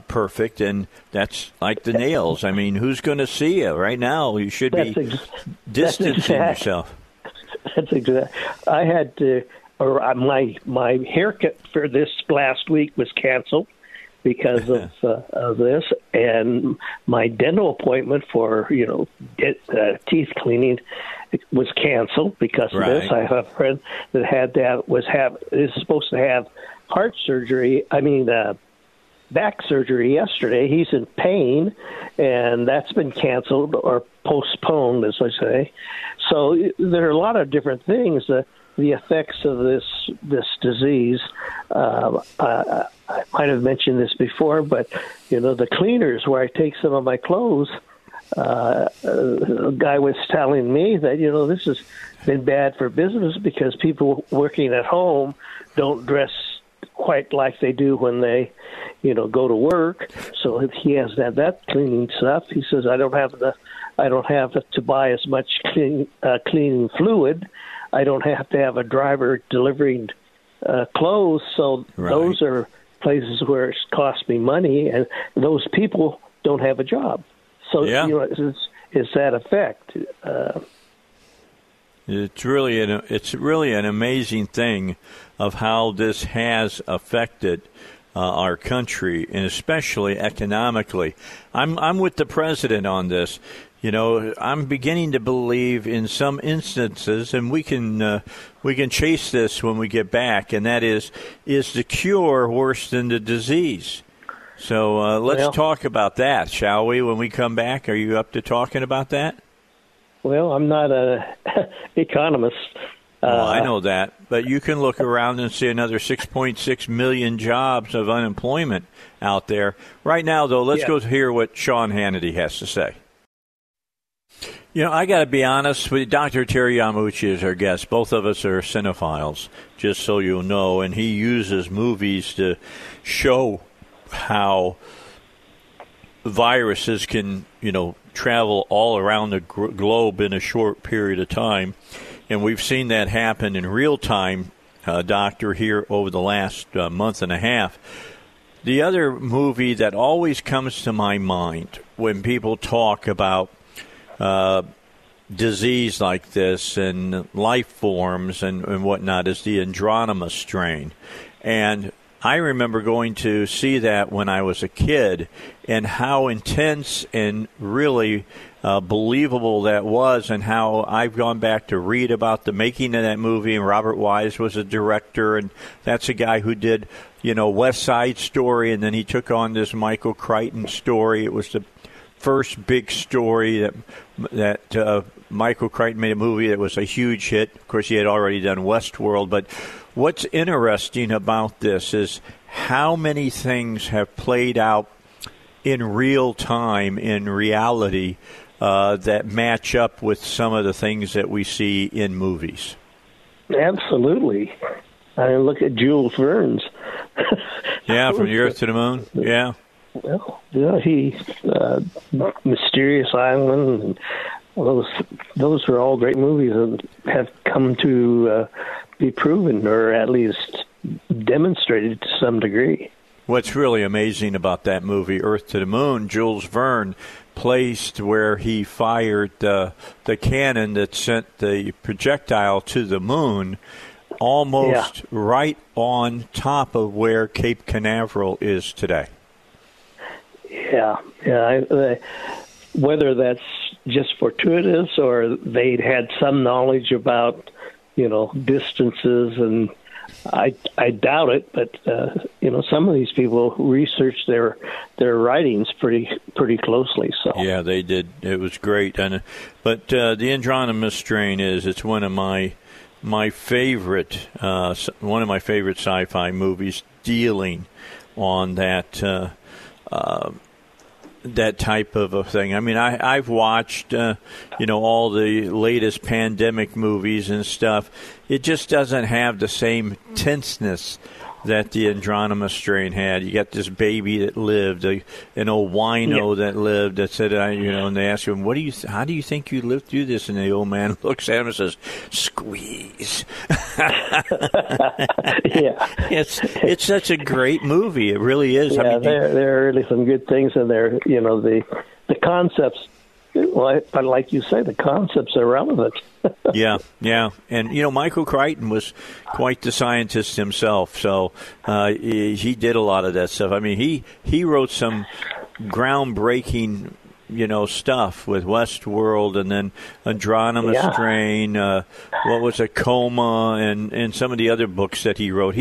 perfect, and that's like the nails. I mean, who's going to see you right now? You should be distancing yourself. That's exact. I had to, or my haircut for this last week was canceled because of this, and my dental appointment for teeth cleaning was canceled because of this. I have a friend that had that is supposed to have heart surgery. I mean. Back surgery yesterday. He's in pain, and that's been canceled or postponed, as I say. So there are a lot of different things. The effects of this disease. I might have mentioned this before, but the cleaners where I take some of my clothes. A guy was telling me that this has been bad for business because people working at home don't dress quite like they do when they, go to work. So if he has that cleaning stuff, he says, I don't have to buy as much cleaning fluid. I don't have to have a driver delivering clothes. So those are places where it's cost me money, and those people don't have a job. So it's that effect. It's really an amazing thing of how this has affected our country, and especially economically. I'm with the president on this. I'm beginning to believe in some instances, and we can chase this when we get back. And that is the cure worse than the disease? So let's talk about that, shall we? When we come back, are you up to talking about that? Well, I'm not an economist. I know that. But you can look around and see another 6.6 million jobs of unemployment out there. Right now, though, let's go hear what Sean Hannity has to say. I got to be honest with you. Dr. Terry Yamauchi is our guest. Both of us are cinephiles, just so you know. And he uses movies to show how viruses can, travel all around the globe in a short period of time. And we've seen that happen in real time, Doctor, here over the last month and a half. The other movie that always comes to my mind when people talk about disease like this and life forms and whatnot is the Andromeda Strain. And I remember going to see that when I was a kid, and how intense and really believable that was, and how I've gone back to read about the making of that movie. And Robert Wise was a director, and that's a guy who did, West Side Story, and then he took on this Michael Crichton story. It was the first big story that Michael Crichton made a movie that was a huge hit. Of course, he had already done Westworld, but what's interesting about this is how many things have played out in real time, in reality, that match up with some of the things that we see in movies. Absolutely. I mean, look at Jules Verne's. From the Earth to the Moon. Yeah. Well, he Mysterious Island, and those are all great movies that have come to be proven, or at least demonstrated to some degree. What's really amazing about that movie, Earth to the Moon, Jules Verne placed where he fired the cannon that sent the projectile to the moon almost right on top of where Cape Canaveral is today. Yeah. Whether that's just fortuitous, or they'd had some knowledge about, you know, distances, and I doubt it, but you know, some of these people researched their writings pretty closely. So yeah, they did. It was great, and but the Andromeda Strain it's one of my favorite sci-fi movies dealing on that that type of a thing. I mean, I've watched, you know, all the latest pandemic movies and stuff. It just doesn't have the same tenseness that the Andromeda Strain had. You got this baby that lived, an old wino that lived, that said, you know, and they ask him, how do you think you lived through this? And the old man looks at him and says, squeeze. It's such a great movie. It really is. Yeah, I mean, there are really some good things in there. You know, the concepts. Well, like you say, the concepts are relevant. Yeah. And, you know, Michael Crichton was quite the scientist himself, so he did a lot of that stuff. I mean, he wrote some groundbreaking, you know, stuff with Westworld and then Andromeda Strain, what was it, Coma, and some of the other books that he wrote.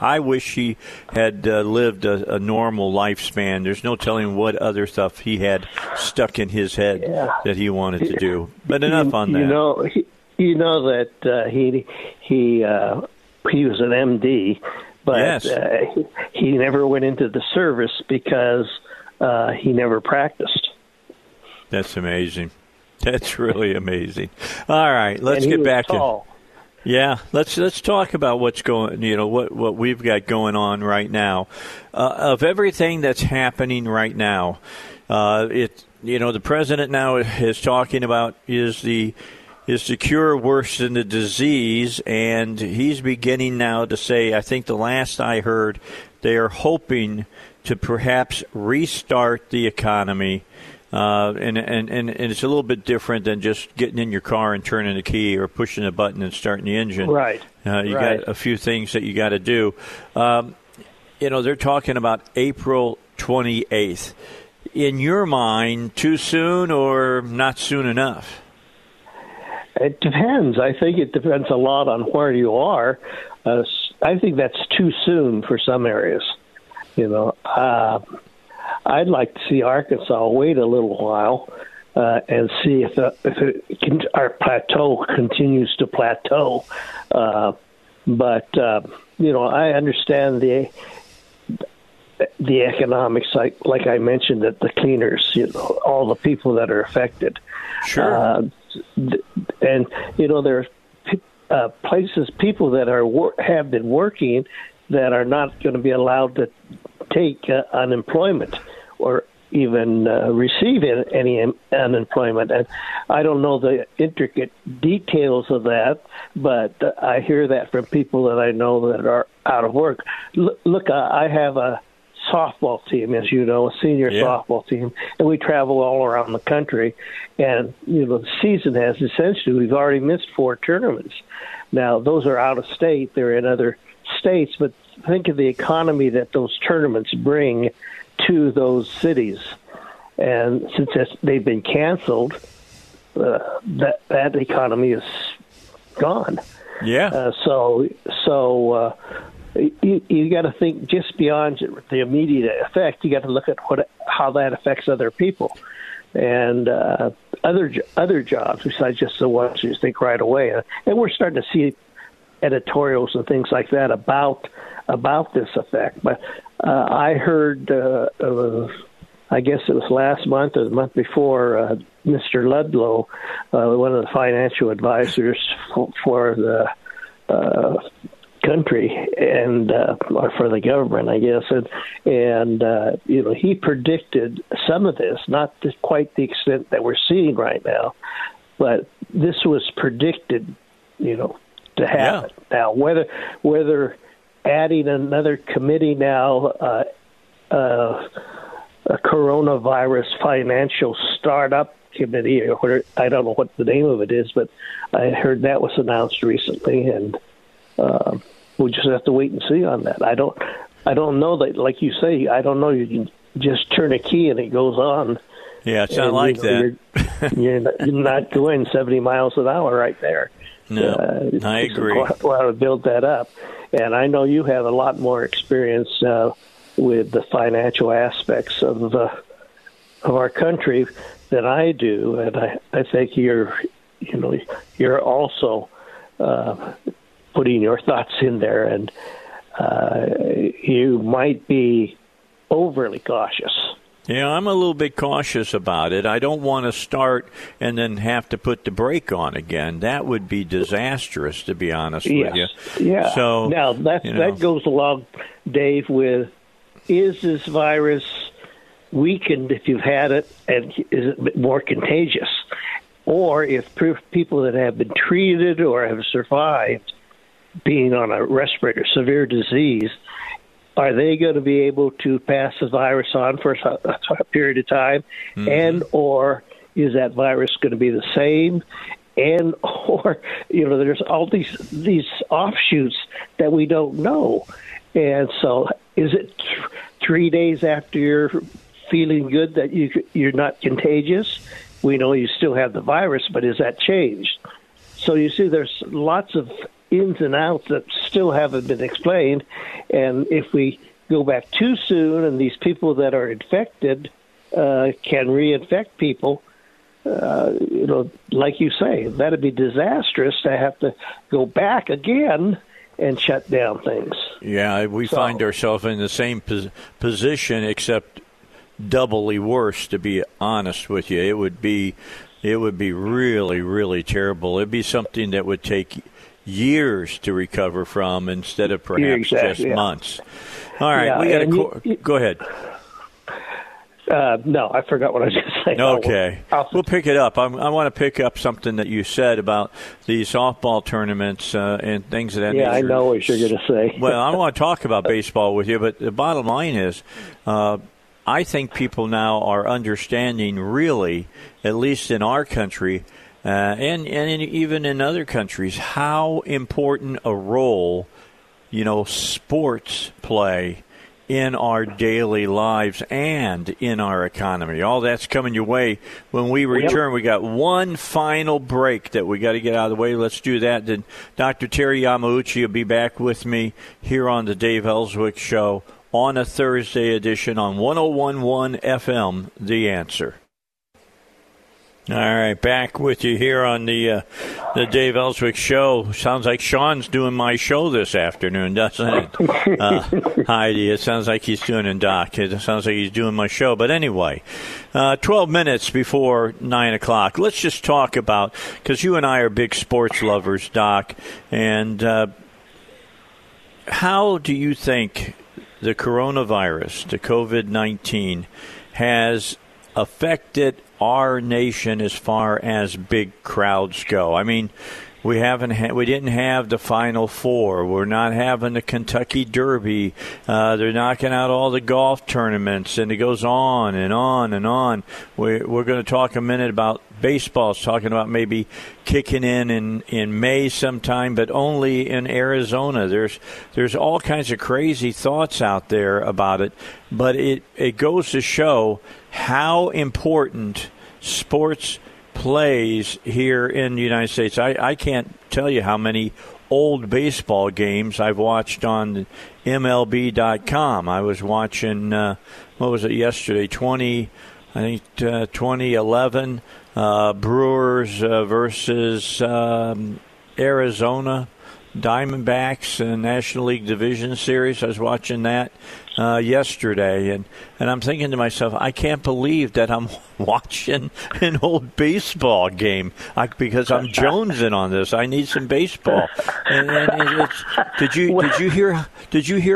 I wish he had lived a normal lifespan. There's no telling what other stuff he had stuck in his head that he wanted to do. But enough on that. You know that he was an MD, but he never went into the service because he never practiced. That's amazing. That's really amazing. All right, let's get back to. Yeah, let's talk about what's going. You know what we've got going on right now. Of everything that's happening right now, the president now is talking about is the cure worse than the disease, and he's beginning now to say. I think the last I heard, they are hoping to perhaps restart the economy. And it's a little bit different than just getting in your car and turning the key or pushing a button and starting the engine. Right. Got a few things that you got to do. You know, they're talking about April 28th. In your mind, too soon or not soon enough? It depends. I think it depends a lot on where you are. I think that's too soon for some areas, you know. I'd like to see Arkansas wait a little while and see if our plateau continues to plateau. But you know, I understand the economics, like I mentioned, that the cleaners, you know, all the people that are affected. Sure. And you know, there are places, people that have been working that are not going to be allowed to take unemployment or even receive any unemployment. And I don't know the intricate details of that, but I hear that from people that I know that are out of work. Look, I have a softball team, as you know, a senior softball team, and we travel all around the country. And, you know, the season has essentially, we've already missed 4 tournaments. Now, those are out of state. They're in other states, but think of the economy that those tournaments bring to those cities. And since they've been canceled, that economy is gone. Yeah. So you got to think just beyond the immediate effect. You got to look at how that affects other people and other jobs besides just the ones you think right away. And we're starting to see editorials and things like that about this effect. But I heard, I guess it was last month or the month before, Mr. Ludlow, one of the financial advisors for the country and or for the government, I guess, and you know, he predicted some of this, not to quite the extent that we're seeing right now, but this was predicted, you know, to happen. Yeah. Now, whether adding another committee now, a coronavirus financial startup committee, or I don't know what the name of it is, but I heard that was announced recently, and we just have to wait and see on that. I don't know that, like you say, I don't know. You can just turn a key and it goes on. Yeah, it's not like that. You're not going 70 miles an hour right there. No, I agree. How to build that up. And I know you have a lot more experience with the financial aspects of our country than I do, and I think you're also putting your thoughts in there, and you might be overly cautious. Yeah, I'm a little bit cautious about it. I don't want to start and then have to put the brake on again. That would be disastrous, to be honest with you. Yeah. So now that goes along, Dave, with is this virus weakened if you've had it, and is it more contagious? Or if people that have been treated or have survived being on a respirator, severe disease, are they going to be able to pass the virus on for a period of time? Mm-hmm. And or is that virus going to be the same? And or, there's all these offshoots that we don't know. And so is it 3 days after you're feeling good that you're not contagious? We know you still have the virus, but is that changed? So you see there's lots of ins and outs that still haven't been explained. And if we go back too soon and these people that are infected can reinfect people, like you say, that'd be disastrous to have to go back again and shut down things. Yeah, we find ourselves in the same position, except doubly worse, to be honest with you. It would be really, really terrible. It'd be something that would take years to recover from instead of perhaps just months. All right, we got to go ahead. No, I forgot what I was going to say. Okay. We'll pick it up. I want to pick up something that you said about the softball tournaments and things of that nature. Yeah, I know what you're going to say. Well, I want to talk about baseball with you, but the bottom line is I think people now are understanding really, at least in our country, and even in other countries, how important a role, sports play in our daily lives and in our economy. All that's coming your way when we return. Yep. We got one final break that we got to get out of the way. Let's do that. Then Dr. Terry Yamauchi will be back with me here on the Dave Ellswick Show on a Thursday edition on 101.1 FM, The Answer. All right, back with you here on the Dave Ellswick Show. Sounds like Sean's doing my show this afternoon, doesn't it? Heidi, it sounds like he's doing it, Doc. It sounds like he's doing my show. But anyway, 12 minutes before 9 o'clock, let's just talk about, because you and I are big sports lovers, Doc, and how do you think the coronavirus, the COVID-19, has affected our nation as far as big crowds go? I mean, we didn't have the Final Four. We're not having the Kentucky Derby. They're knocking out all the golf tournaments, and it goes on and on and on. We're going to talk a minute about baseball's talking about maybe kicking in May sometime, but only in Arizona. There's all kinds of crazy thoughts out there about it, but it goes to show how important sports plays here in the United States. I can't tell you how many old baseball games I've watched on MLB.com. I was watching, what was it yesterday, 2011, Brewers versus Arizona Diamondbacks in National League Division Series. I was watching that yesterday, and I'm thinking to myself, I can't believe that I'm watching an old baseball game because I'm jonesing on this. I need some baseball. And did you hear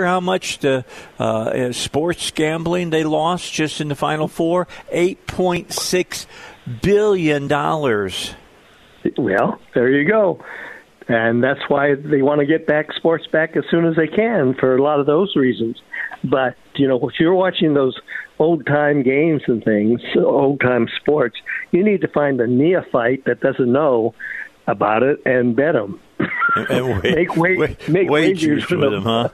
how much the sports gambling they lost just in the Final Four? $8.6 billion. Well, there you go. And that's why they want to get back sports back as soon as they can for a lot of those reasons. But, if you're watching those old-time games and things, old-time sports, you need to find a neophyte that doesn't know about it and bet them. And make wagers for them, huh?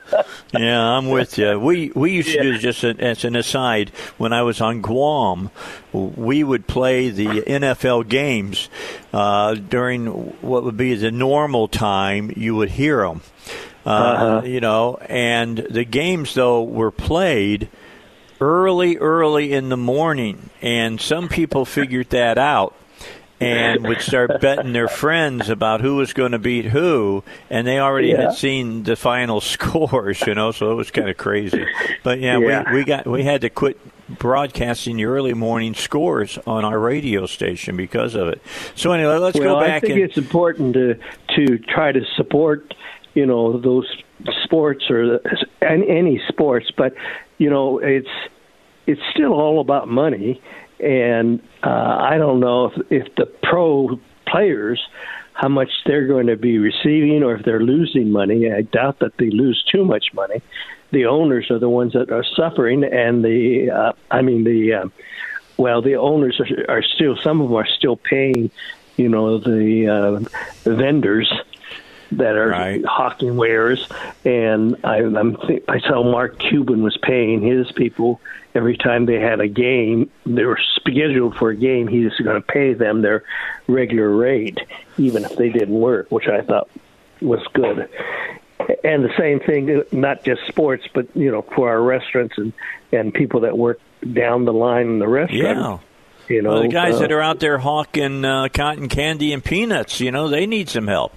Yeah, I'm with you. We used to do just as an aside. When I was on Guam, we would play the NFL games during what would be the normal time. You would hear them, you know. And the games though were played early in the morning, and some people figured that out and would start betting their friends about who was going to beat who, and they already had seen the final scores, you know, so it was kind of crazy. But we had to quit broadcasting the early morning scores on our radio station because of it. So anyway, let's go back. I think it's important to try to support, you know, those sports or any sports, but you know, it's still all about money. And I don't know if the pro players, how much they're going to be receiving or if they're losing money. I doubt that they lose too much money. The owners are the ones that are suffering, and the owners are still, some of them are still paying, you know, the vendors that are hawking wares, and I saw Mark Cuban was paying his people every time they had a game. They were scheduled for a game. He was going to pay them their regular rate, even if they didn't work, which I thought was good. And the same thing, not just sports, but you know, for our restaurants and people that work down the line in the restaurant. Yeah. You know, the guys that are out there hawking cotton candy and peanuts, you know, they need some help.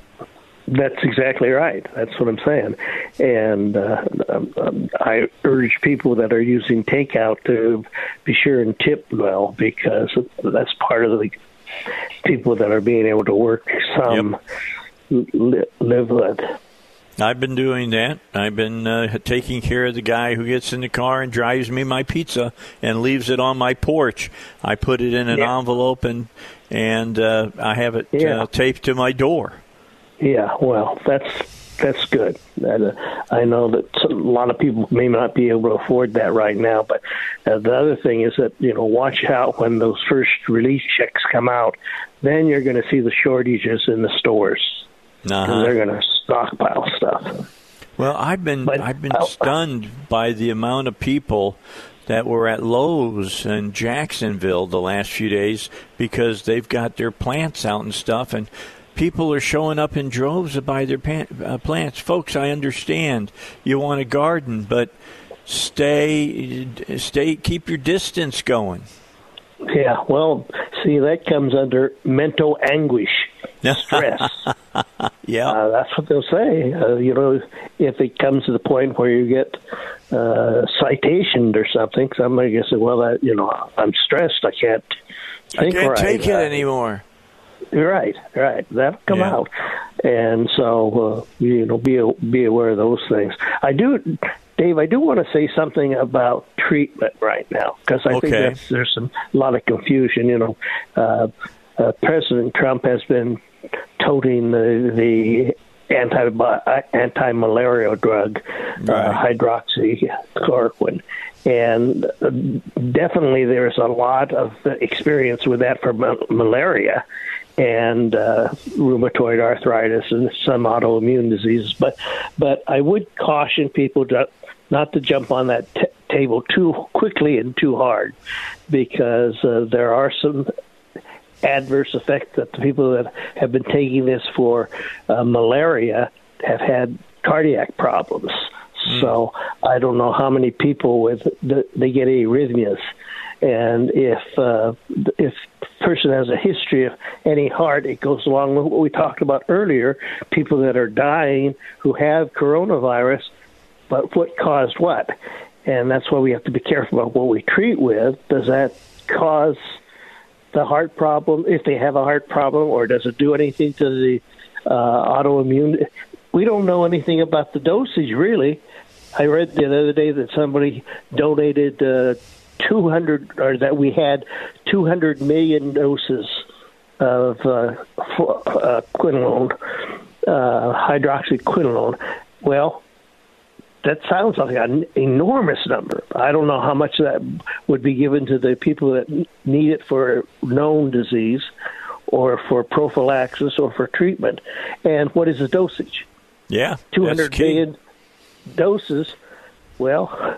That's exactly right. That's what I'm saying. And I urge people that are using takeout to be sure and tip well, because that's part of the people that are being able to work some live with. I've been doing that. I've been taking care of the guy who gets in the car and drives me my pizza and leaves it on my porch. I put it in an envelope and I have it taped to my door. Yeah, well, that's good. I know that a lot of people may not be able to afford that right now, but the other thing is that, you know, watch out when those first relief checks come out. Then you're going to see the shortages in the stores. Uh-huh. They're going to stockpile stuff. Well, I've been stunned by the amount of people that were at Lowe's in Jacksonville the last few days because they've got their plants out and stuff, and people are showing up in droves to buy their plants. Folks, I understand you want a garden, but stay, keep your distance going. Yeah, well, see, that comes under mental anguish, stress. That's what they'll say. You know, if it comes to the point where you get citationed or something, somebody can say, well, I'm stressed. I can't take it anymore. Right. That'll come out, and so you know, be aware of those things. I do, Dave. I do want to say something about treatment right now, because I think there's a lot of confusion. You know, President Trump has been touting the anti-malaria drug, hydroxychloroquine. And definitely there's a lot of experience with that for malaria and rheumatoid arthritis and some autoimmune diseases. But I would caution people not to jump on that table too quickly and too hard, because there are some adverse effects that the people that have been taking this for malaria have had cardiac problems. So I don't know how many people they get arrhythmias, and if a person has a history of any heart, it goes along with what we talked about earlier. People that are dying who have coronavirus, but what caused what? And that's why we have to be careful about what we treat with. Does that cause the heart problem if they have a heart problem, or does it do anything to the autoimmune? We don't know anything about the dosage, really. I read the other day that somebody donated 200, or that we had 200 million doses of quinolone, hydroxyquinolone. Well, that sounds like an enormous number. I don't know how much that would be given to the people that need it for known disease, or for prophylaxis or for treatment. And what is the dosage? Yeah, 200 million doses. Well,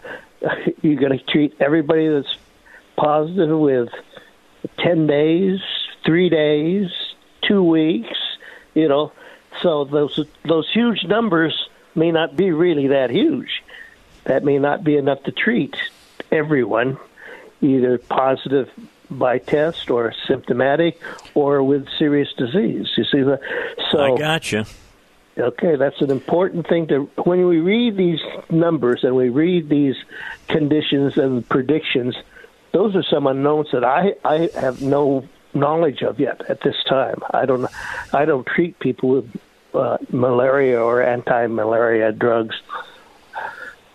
you're going to treat everybody that's positive with 10 days, 3 days, 2 weeks, you know. So those huge numbers may not be really that huge. That may not be enough to treat everyone, either positive by test or symptomatic or with serious disease. You see that? So I got you. Okay, that's an important thing to. When we read these numbers and we read these conditions and predictions, those are some unknowns that I have no knowledge of yet at this time. I don't treat people with malaria or anti-malaria drugs.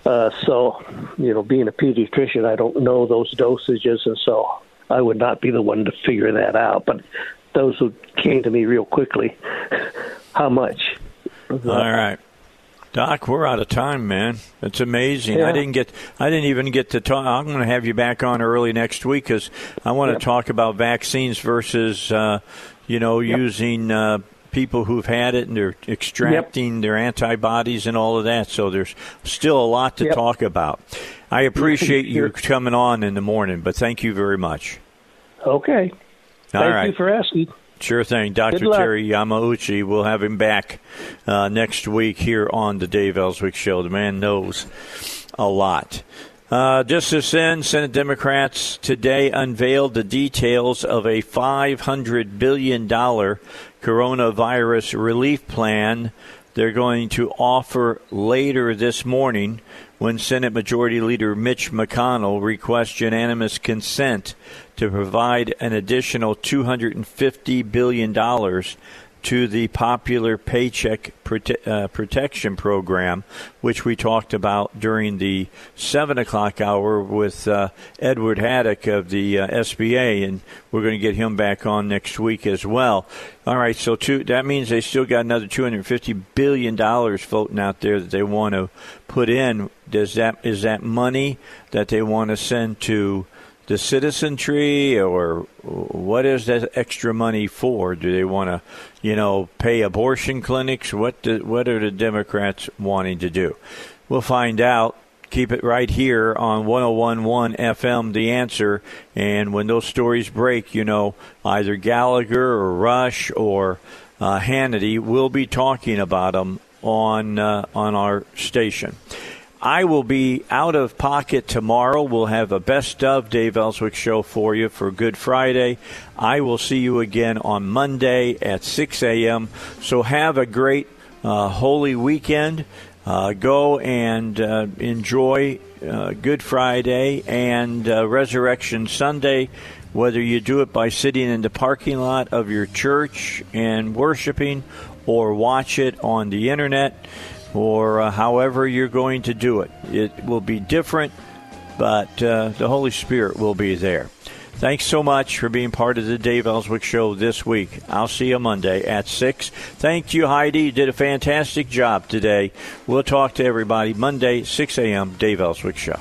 So, you know, being a pediatrician, I don't know those dosages, and so I would not be the one to figure that out. But those who came to me real quickly, how much? All right. Doc, we're out of time, man. It's amazing. Yeah. I didn't even get to talk. I'm going to have you back on early next week because I want to talk about vaccines versus, using people who've had it and they're extracting their antibodies and all of that. So there's still a lot to talk about. I appreciate you coming on in the morning, but thank you very much. Okay. Thank you for asking. Sure thing. Dr. Terry Yamauchi, we'll have him back next week here on the Dave Ellswick Show. The man knows a lot. Just this in, Senate Democrats today unveiled the details of a $500 billion coronavirus relief plan they're going to offer later this morning when Senate Majority Leader Mitch McConnell requests unanimous consent to provide an additional $250 billion to the popular Paycheck Protection Program, which we talked about during the 7 o'clock hour with Edward Haddock of the SBA, and we're going to get him back on next week as well. All right, so that means they still got another $250 billion floating out there that they want to put in. Is that money that they want to send to the citizenry, or what is that extra money for? Do they want to, pay abortion clinics? What are the Democrats wanting to do? We'll find out. Keep it right here on 101.1 FM, The Answer. And when those stories break, either Gallagher or Rush or Hannity will be talking about them on our station. I will be out of pocket tomorrow. We'll have a best of Dave Ellswick Show for you for Good Friday. I will see you again on Monday at 6 a.m. So have a great Holy Weekend. Go and enjoy Good Friday and Resurrection Sunday, whether you do it by sitting in the parking lot of your church and worshiping or watch it on the Internet, or however you're going to do it. It will be different, but the Holy Spirit will be there. Thanks so much for being part of the Dave Ellswick Show this week. I'll see you Monday at 6. Thank you, Heidi. You did a fantastic job today. We'll talk to everybody Monday, 6 a.m., Dave Ellswick Show.